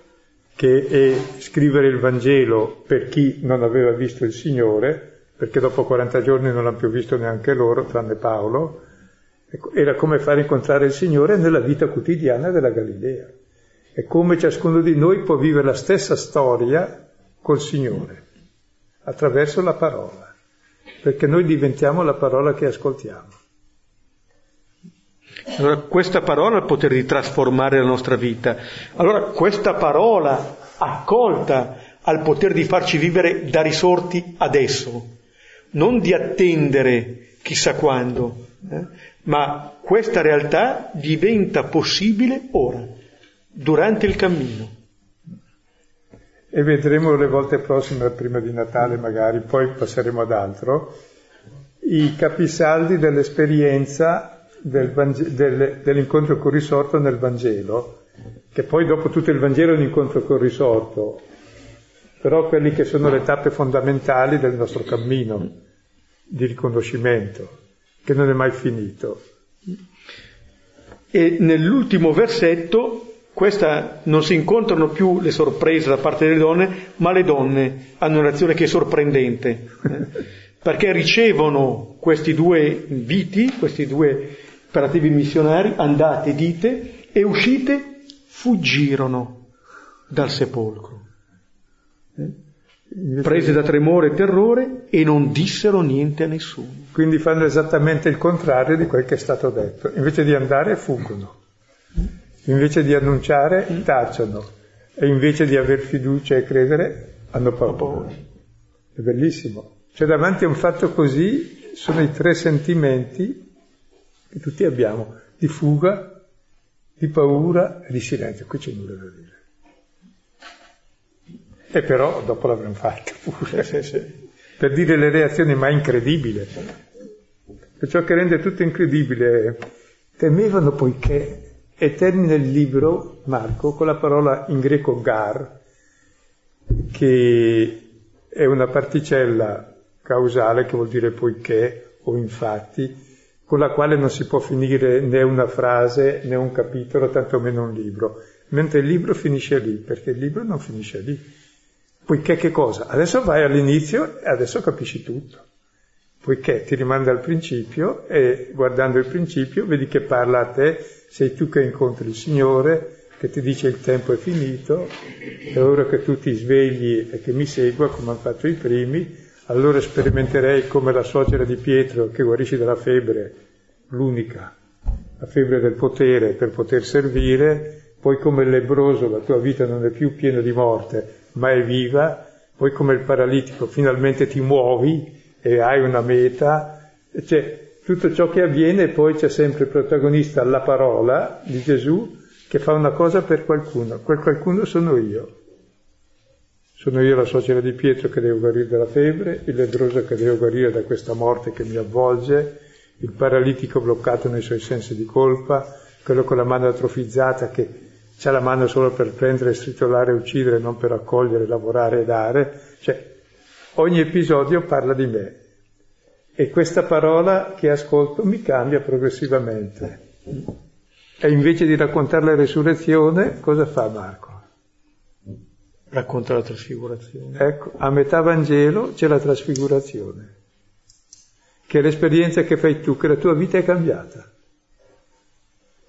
che è scrivere il Vangelo per chi non aveva visto il Signore, perché dopo quaranta giorni non l'hanno più visto neanche loro, tranne Paolo. Era come far incontrare il Signore nella vita quotidiana della Galilea. E come ciascuno di noi può vivere la stessa storia col Signore, attraverso la parola, perché noi diventiamo la parola che ascoltiamo. Allora questa parola ha il potere di trasformare la nostra vita. Allora questa parola accolta ha il potere di farci vivere da risorti adesso, non di attendere chissà quando, eh? Ma questa realtà diventa possibile ora, durante il cammino. E vedremo le volte prossime, prima di Natale magari, poi passeremo ad altro, i capisaldi dell'esperienza Del Vangelo, del, dell'incontro col risorto nel Vangelo, che poi dopo tutto il Vangelo è l'incontro col risorto, però quelli che sono le tappe fondamentali del nostro cammino di riconoscimento, che non è mai finito. E nell'ultimo versetto, questa non si incontrano più le sorprese da parte delle donne, ma le donne hanno un'azione che è sorprendente, eh? Perché ricevono questi due inviti, questi due imperativi missionari: andate, dite, e uscite, fuggirono dal sepolcro, eh? prese da tremore e terrore, e non dissero niente a nessuno. Quindi fanno esattamente il contrario di quel che è stato detto: invece di andare fuggono, invece di annunciare tacciono, e invece di aver fiducia e credere hanno paura. È bellissimo, cioè davanti a un fatto così sono i tre sentimenti che tutti abbiamo, di fuga, di paura e di silenzio. Qui c'è nulla da dire. E però dopo l'avremo fatto pure, sì, sì. Per dire le reazioni, ma incredibile. E ciò che rende tutto incredibile: temevano poiché, e termina il libro Marco con la parola in greco gar, che è una particella causale che vuol dire poiché o infatti, con la quale non si può finire né una frase, né un capitolo, tantomeno un libro. Mentre il libro finisce lì, perché il libro non finisce lì. Poiché che cosa? Adesso vai all'inizio e adesso capisci tutto. Poiché ti rimanda al principio, e guardando il principio vedi che parla a te, sei tu che incontri il Signore, che ti dice il tempo è finito, è ora che tu ti svegli e che mi segua come hanno fatto i primi. Allora sperimenterei come la suocera di Pietro che guarisce dalla febbre, l'unica, la febbre del potere, per poter servire, poi come il lebbroso la tua vita non è più piena di morte, ma è viva, poi come il paralitico finalmente ti muovi e hai una meta, cioè tutto ciò che avviene. Poi c'è sempre il protagonista, la parola di Gesù, che fa una cosa per qualcuno, quel qualcuno sono io. Sono io la suocera di Pietro che devo guarire dalla febbre, il lebbroso che devo guarire da questa morte che mi avvolge, il paralitico bloccato nei suoi sensi di colpa, quello con la mano atrofizzata che c'ha la mano solo per prendere, stritolare, uccidere, non per accogliere, lavorare e dare. Cioè, ogni episodio parla di me. E questa parola che ascolto mi cambia progressivamente. E invece di raccontare la resurrezione, cosa fa Marco? Racconta la trasfigurazione. Ecco, a metà Vangelo c'è la trasfigurazione, che è l'esperienza che fai tu, che la tua vita è cambiata,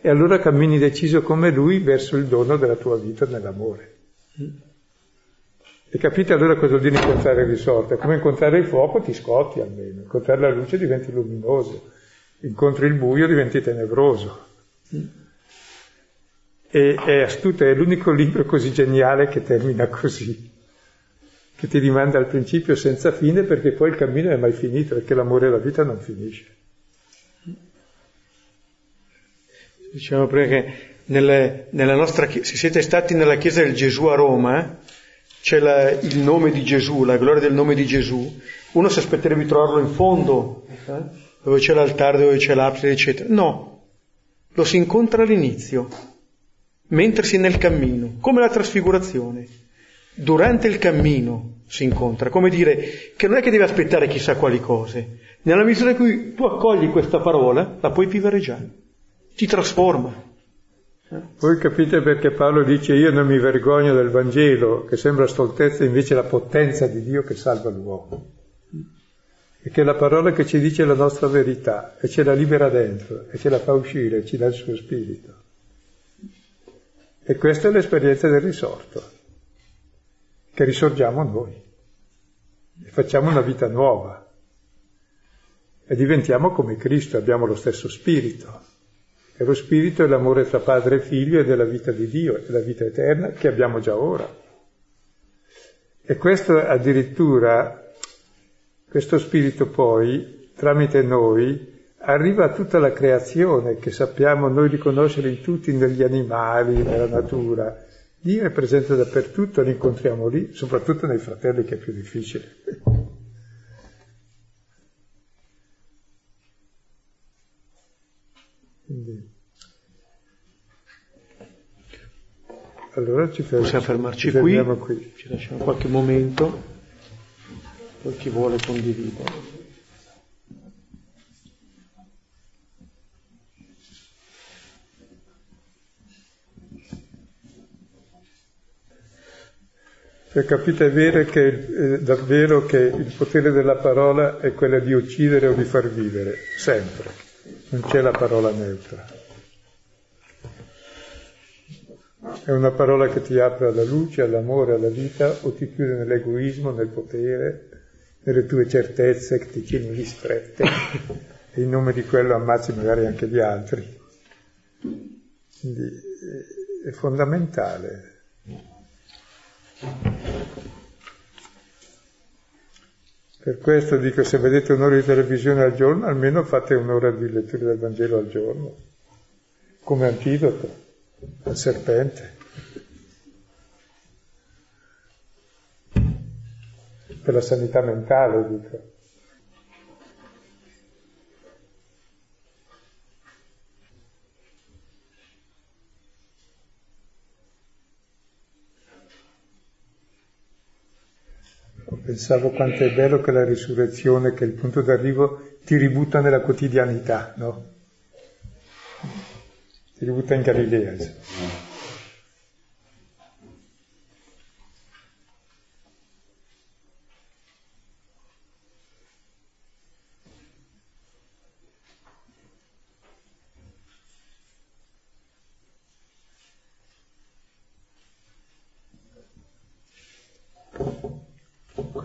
e allora cammini deciso come lui verso il dono della tua vita nell'amore. E capite allora cosa vuol dire incontrare il risorto? Come incontrare il fuoco ti scotti almeno, incontrare la luce diventi luminoso, incontri il buio diventi tenebroso. E è astuto, è l'unico libro così geniale che termina così, che ti rimanda al principio senza fine, perché poi il cammino è mai finito, perché l'amore e la vita non finisce. Diciamo prima che nelle, nella nostra chiesa, se siete stati nella chiesa del Gesù a Roma, c'è la, il nome di Gesù, la gloria del nome di Gesù, uno si aspetterebbe di trovarlo in fondo, eh? dove c'è l'altare, dove c'è l'abside, eccetera. No, lo si incontra all'inizio, mentre si è nel cammino, come la trasfigurazione. Durante il cammino si incontra, come dire che non è che devi aspettare chissà quali cose, nella misura in cui tu accogli questa parola, la puoi vivere già, ti trasforma. Voi capite perché Paolo dice: io non mi vergogno del Vangelo, che sembra stoltezza, invece la potenza di Dio che salva l'uomo, e che è la parola che ci dice la nostra verità e ce la libera dentro e ce la fa uscire, ci dà il suo spirito. E questa è l'esperienza del risorto, che risorgiamo noi e facciamo una vita nuova e diventiamo come Cristo, abbiamo lo stesso spirito. E lo spirito è l'amore tra padre e figlio, e della vita di Dio, è la vita eterna che abbiamo già ora. E questo addirittura, questo spirito poi, tramite noi, arriva a tutta la creazione, che sappiamo noi riconoscere in tutti, negli animali, nella natura. Dio è presente dappertutto, lo incontriamo lì, soprattutto nei fratelli, che è più difficile. Quindi. Allora ci fermiamo, possiamo fermarci ci qui, qui, ci lasciamo qualche momento, poi chi vuole condividere. Per capire bene che eh, davvero che il potere della parola è quello di uccidere o di far vivere, sempre. Non c'è la parola neutra. È una parola che ti apre alla luce, all'amore, alla vita, o ti chiude nell'egoismo, nel potere, nelle tue certezze che ti tieni lì strette e in nome di quello ammazzi magari anche gli altri. Quindi è fondamentale. Per questo dico, se vedete un'ora di televisione al giorno, almeno fate un'ora di lettura del Vangelo al giorno, come antidoto al serpente. Per la sanità mentale, dico. Pensavo quanto è bello che la risurrezione, che è il punto d'arrivo, ti ributta nella quotidianità, no? Ti ributta in Galilea. Insomma.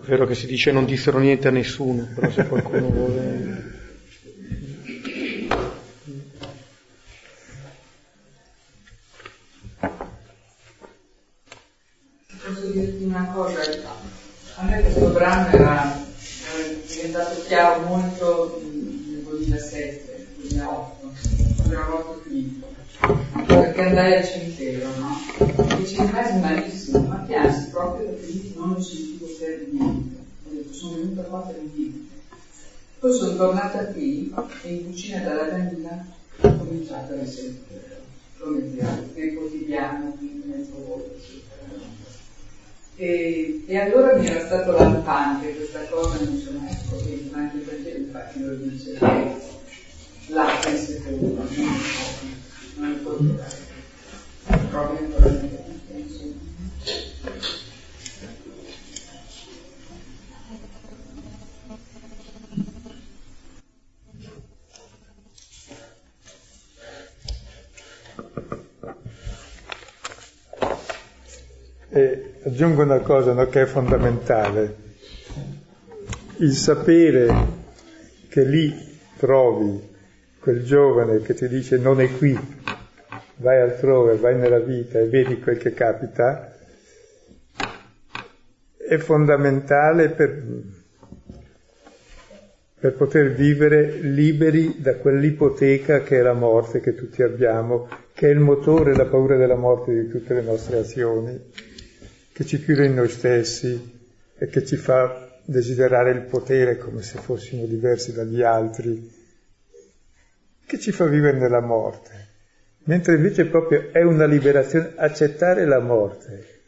È vero che si dice non dissero niente a nessuno, però se qualcuno vuole... Posso dirti una cosa? A me questo brano era diventato chiaro molto nel duemilasette, duemilaotto, quando ero molto finito, perché andai al cimitero, no? E ci rimasi malissimo, ma piansi proprio perché non lo sentivo. Sono venuta qua per un libro, poi sono tornata qui e in cucina dalla bambina ho cominciato a essere promettiamo nel quotidiano, nel lavoro, eccetera. E, e allora mi era stato lampante questa cosa, non sono mai scoperta, anche perché infatti lo dice l'acqua in secondo, non è colturale, proprio naturalmente. E aggiungo una cosa, no, che è fondamentale: il sapere che lì trovi quel giovane che ti dice non è qui, vai altrove, vai nella vita e vedi quel che capita, è fondamentale per, per poter vivere liberi da quell'ipoteca che è la morte che tutti abbiamo, che è il motore, la paura della morte di tutte le nostre azioni, che ci chiude in noi stessi e che ci fa desiderare il potere come se fossimo diversi dagli altri, che ci fa vivere nella morte. Mentre invece proprio è una liberazione accettare la morte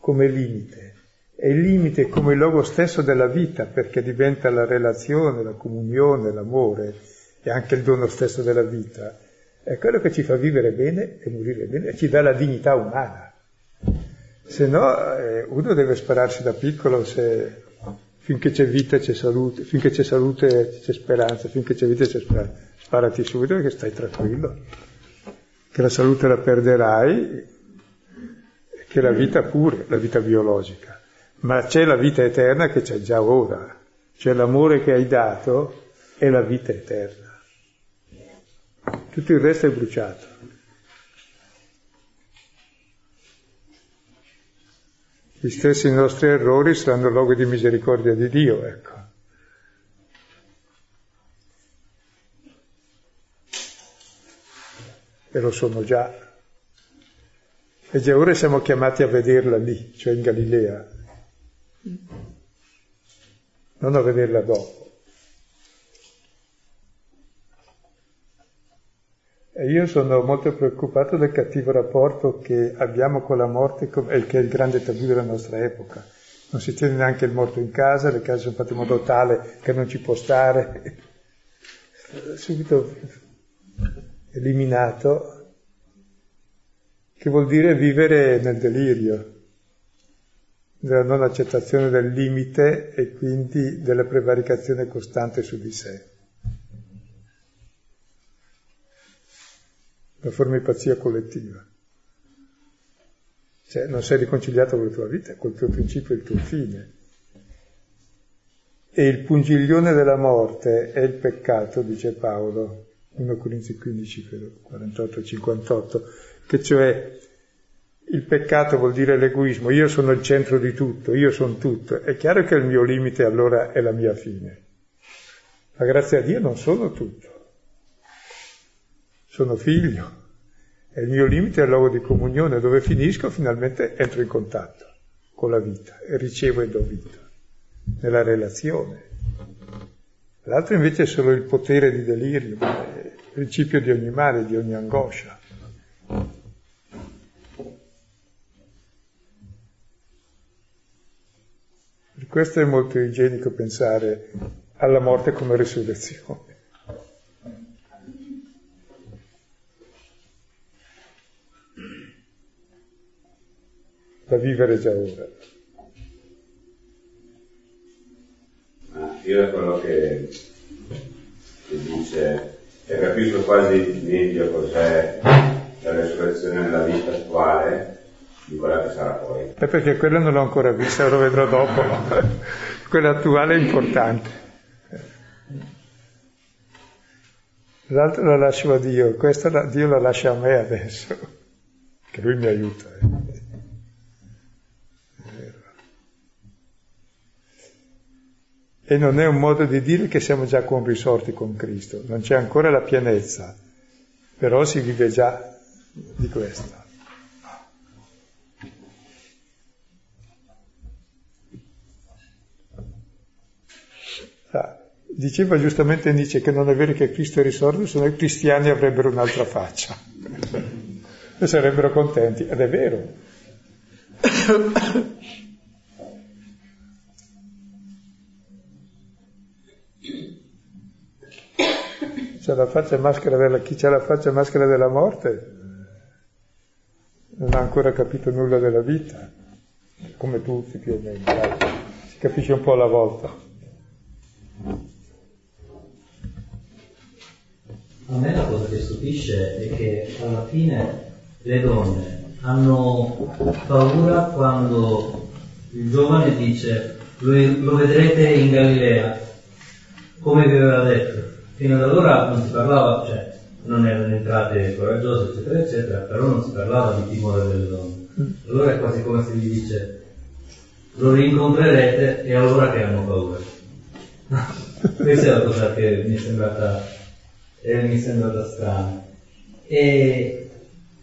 come limite, è il limite come il luogo stesso della vita, perché diventa la relazione, la comunione, l'amore e anche il dono stesso della vita. È quello che ci fa vivere bene e morire bene e ci dà la dignità umana. Se no eh, uno deve spararsi da piccolo se... finché c'è vita c'è salute, finché c'è salute c'è speranza, finché c'è vita c'è speranza. Sparati subito perché stai tranquillo, che la salute la perderai, che la vita pure, la vita biologica. Ma c'è la vita eterna che c'è già ora, c'è l'amore che hai dato e la vita eterna. Tutto il resto è bruciato. Gli stessi nostri errori saranno luogo di misericordia di Dio, ecco. E lo sono già. E già ora siamo chiamati a vederla lì, cioè in Galilea. Non a vederla dopo. E io sono molto preoccupato del cattivo rapporto che abbiamo con la morte, e che è il grande tabù della nostra epoca. Non si tiene neanche il morto in casa, le case sono fatte in modo tale che non ci può stare. Subito eliminato, che vuol dire vivere nel delirio, della non accettazione del limite e quindi della prevaricazione costante su di sé. La forma di pazzia collettiva. Cioè non sei riconciliato con la tua vita, col tuo principio e il tuo fine. E il pungiglione della morte è il peccato, dice Paolo, primo Corinzi quindici, quarantotto cinquantotto, che cioè il peccato vuol dire l'egoismo, io sono il centro di tutto, io sono tutto. È chiaro che il mio limite allora è la mia fine. Ma grazie a Dio non sono tutto. Sono figlio, e il mio limite è il luogo di comunione, dove finisco finalmente entro in contatto con la vita, e ricevo e do vita, nella relazione. L'altro invece è solo il potere di delirio, il principio di ogni male, di ogni angoscia. Per questo è molto igienico pensare alla morte come risurrezione. Da vivere già ora. Io è quello che, che dice, e capisco quasi meglio cos'è la resurrezione nella vita attuale di quella che sarà poi. È perché quella non l'ho ancora vista, lo vedrò dopo. Quella attuale è importante. L'altra la lascio a Dio, questa la, Dio la lascia a me adesso, che lui mi aiuta. Eh. E non è un modo di dire che siamo già conrisorti con Cristo, non c'è ancora la pienezza, però si vive già di questa. Ah, diceva giustamente Nietzsche che non è vero che Cristo è risorto, se no i cristiani avrebbero un'altra faccia e sarebbero contenti, ed è vero. C'è la faccia maschera della, chi c'ha la faccia maschera della morte non ha ancora capito nulla della vita, come tutti più o meno, si capisce un po' alla volta. A me la cosa che stupisce è che alla fine le donne hanno paura quando il giovane dice lo vedrete in Galilea, come vi aveva detto. Fino ad allora non si parlava, cioè non erano entrate coraggiose eccetera eccetera, però non si parlava di timore delle donne. Allora è quasi come se gli dice lo rincontrerete, e allora che hanno paura. Questa è la cosa che mi è sembrata, eh, mi è sembrata strana. E,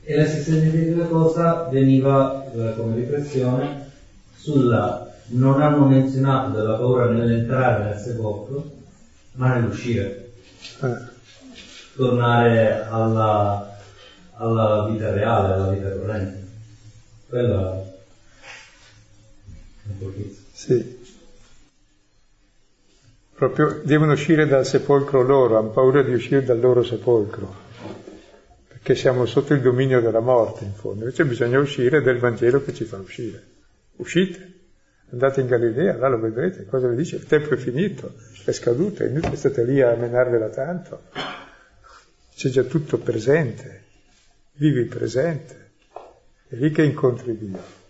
e la stessa identica cosa veniva eh, come riflessione sulla non hanno menzionato della paura nell'entrare nel sepolcro, ma nell'uscire. Eh. Tornare alla, alla vita reale, alla vita corrente. Quella è un pochino. Sì. Proprio devono uscire dal sepolcro loro, hanno paura di uscire dal loro sepolcro, perché siamo sotto il dominio della morte in fondo. Invece bisogna uscire del Vangelo che ci fa uscire. Uscite, andate in Galilea, là lo vedrete, cosa vi dice? Il tempo è finito, è scaduto, è inutile state lì a menarvela tanto. C'è già tutto presente, vivi il presente, è lì che incontri Dio.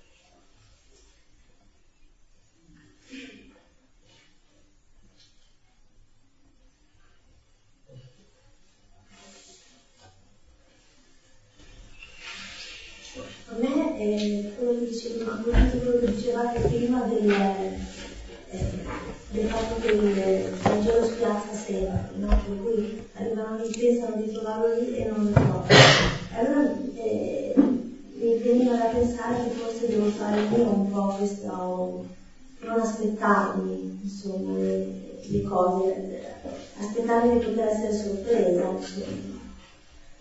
A me eh, quello che diceva, quello che dicevate prima del, eh, del fatto che il Vangelo spiazza sera, no? Per cui arrivano lì, pensano di trovarlo lì e non lo trovano. Allora eh, mi veniva da pensare che forse devo fare io un po' questo, non aspettarmi insomma le, le cose, aspettarmi di poter essere sorpresa. Insomma.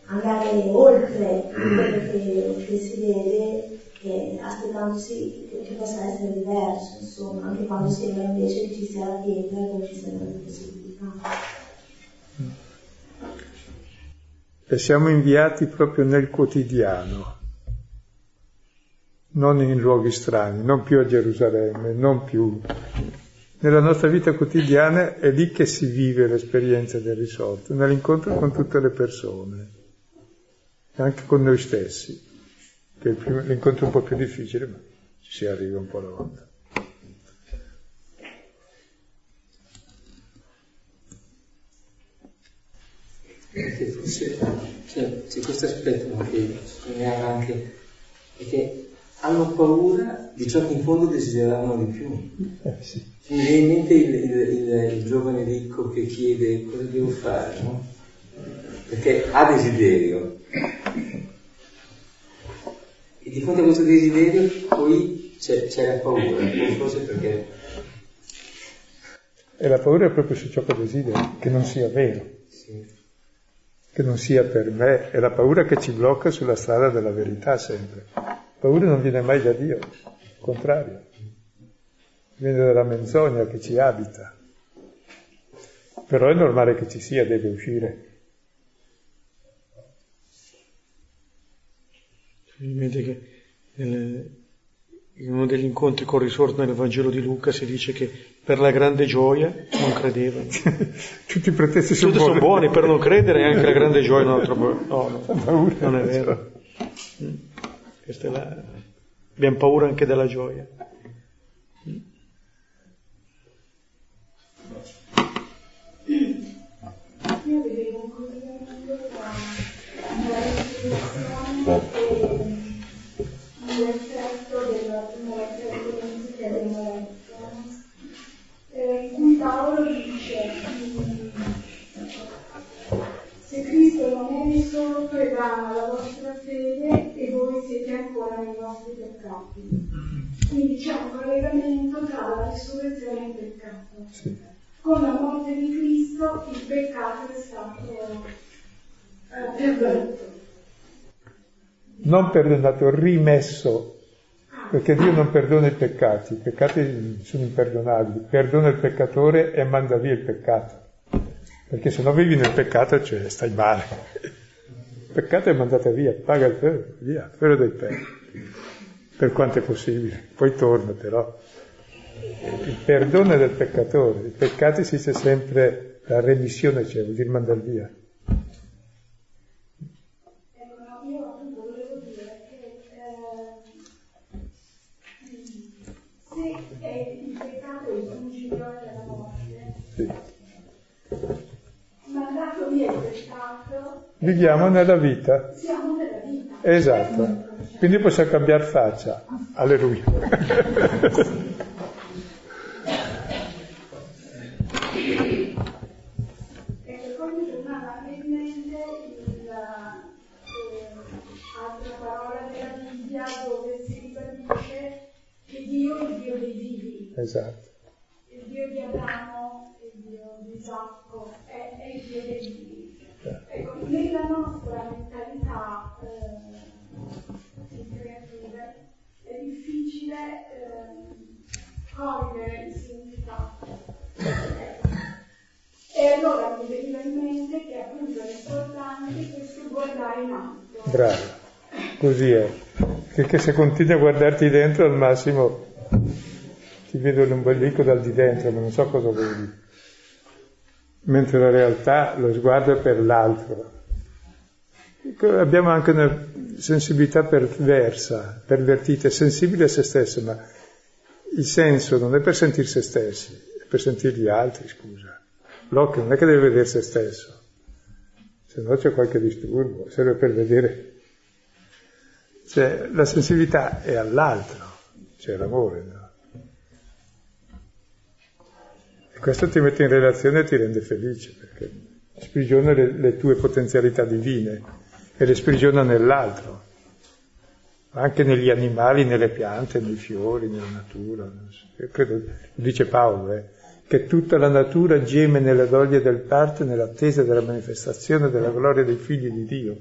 Andare oltre quello che, che si vede, eh, aspettandosi che, che possa essere diverso, insomma, anche quando sembra invece che ci sia la pietra e non ci sia la possibilità. E siamo inviati proprio nel quotidiano, non in luoghi strani, non più a Gerusalemme, non più. Nella nostra vita quotidiana è lì che si vive l'esperienza del risorto, nell'incontro con tutte le persone. Anche con noi stessi, che è il primo, l'incontro è un po' più difficile, ma ci si arriva un po' alla volta. Perché forse cioè, c'è questo aspetto che sottolineava anche, è che hanno paura di ciò che in fondo desideravano di più. Eh, sì. Mi viene in mente il, il, il, il giovane ricco che chiede cosa devo fare, no? Perché ha desiderio. E di fronte a questo desiderio poi c'è, c'è la paura, forse perché e la paura è proprio su ciò che desidero, che non sia vero, sì. Che non sia per me, è la paura che ci blocca sulla strada della verità sempre. La paura non viene mai da Dio, al contrario, viene dalla menzogna che ci abita. Però è normale che ci sia, deve uscire. Vedete che nel, in uno degli incontri col risorto nel Vangelo di Luca si dice che per la grande gioia non credevano. Tutti i pretesti sono, sono buoni per non credere e anche la grande gioia non troppo. No, no, non è vero. Questa è la, abbiamo paura anche della gioia. La vostra fede e voi siete ancora nei vostri peccati. Quindi c'è un collegamento tra la risurrezione e il peccato. Sì. Con la morte di Cristo il peccato è stato eh, perdonato. Non perdonato, rimesso. Perché Dio non perdona i peccati, i peccati sono imperdonabili. Perdona il peccatore e manda via il peccato. Perché se no vivi nel peccato, cioè stai male. Peccato è mandata via, paga il ferro, via, ferro dei pezzi, per quanto è possibile, poi torna però. Il perdono è del peccatore, i peccati si dice sempre la remissione, cioè vuol dire mandare via. Io appunto volevo dire che se il peccato è il principio della morte, mandato via il peccato, viviamo nella vita. Siamo nella vita. Esatto. Quindi possiamo cambiare faccia. Alleluia. Esatto. Il Dio di Adamo, il Dio di Giacomo è, è il Dio dei Dio. Ecco, nella nostra mentalità eh, di creature è difficile eh, cogliere il significato. Ecco. E allora mi veniva in mente che appunto è importante questo guardare in alto. Bravo. Così è, che, che se continui a guardarti dentro al massimo ti vedo l'ombelico dal di dentro, ma non so cosa vedi, mentre la realtà lo sguardo è per l'altro. Abbiamo anche una sensibilità perversa, pervertita, sensibile a se stessa, ma il senso non è per sentire se stessi, è per sentire gli altri, scusa. L'occhio non è che deve vedere se stesso, se no c'è qualche disturbo, serve per vedere. Cioè, la sensibilità è all'altro, c'è l'amore, no? E questo ti mette in relazione e ti rende felice, perché sprigiona le, le tue potenzialità divine e le sprigiona nell'altro, anche negli animali, nelle piante, nei fiori, nella natura. Io credo, dice Paolo, eh, che tutta la natura geme nella doglia del parto, nell'attesa della manifestazione della gloria dei figli di Dio.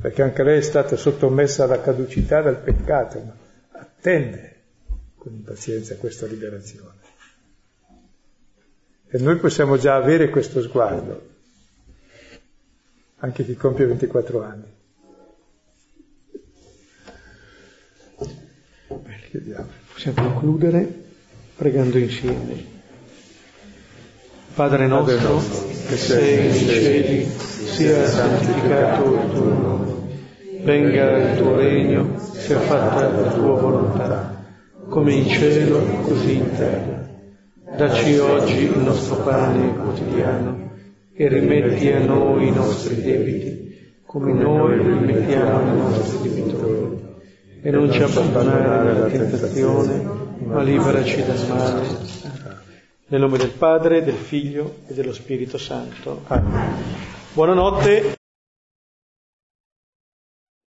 Perché anche lei è stata sottomessa alla caducità dal peccato, ma attende con impazienza questa liberazione. E noi possiamo già avere questo sguardo, anche chi compie ventiquattro anni. Bene, chiediamo. Possiamo concludere pregando insieme. Padre nostro, che sei nei cieli, sia santificato il tuo nome, venga il tuo regno, sia fatta la tua volontà, come in cielo, così in terra. Dacci oggi il nostro pane quotidiano e rimetti a noi i nostri debiti, come noi rimettiamo ai nostri debitori. E non ci abbandonare alla tentazione, ma liberaci dal male. Nel nome del Padre, del Figlio e dello Spirito Santo. Amen. Buonanotte.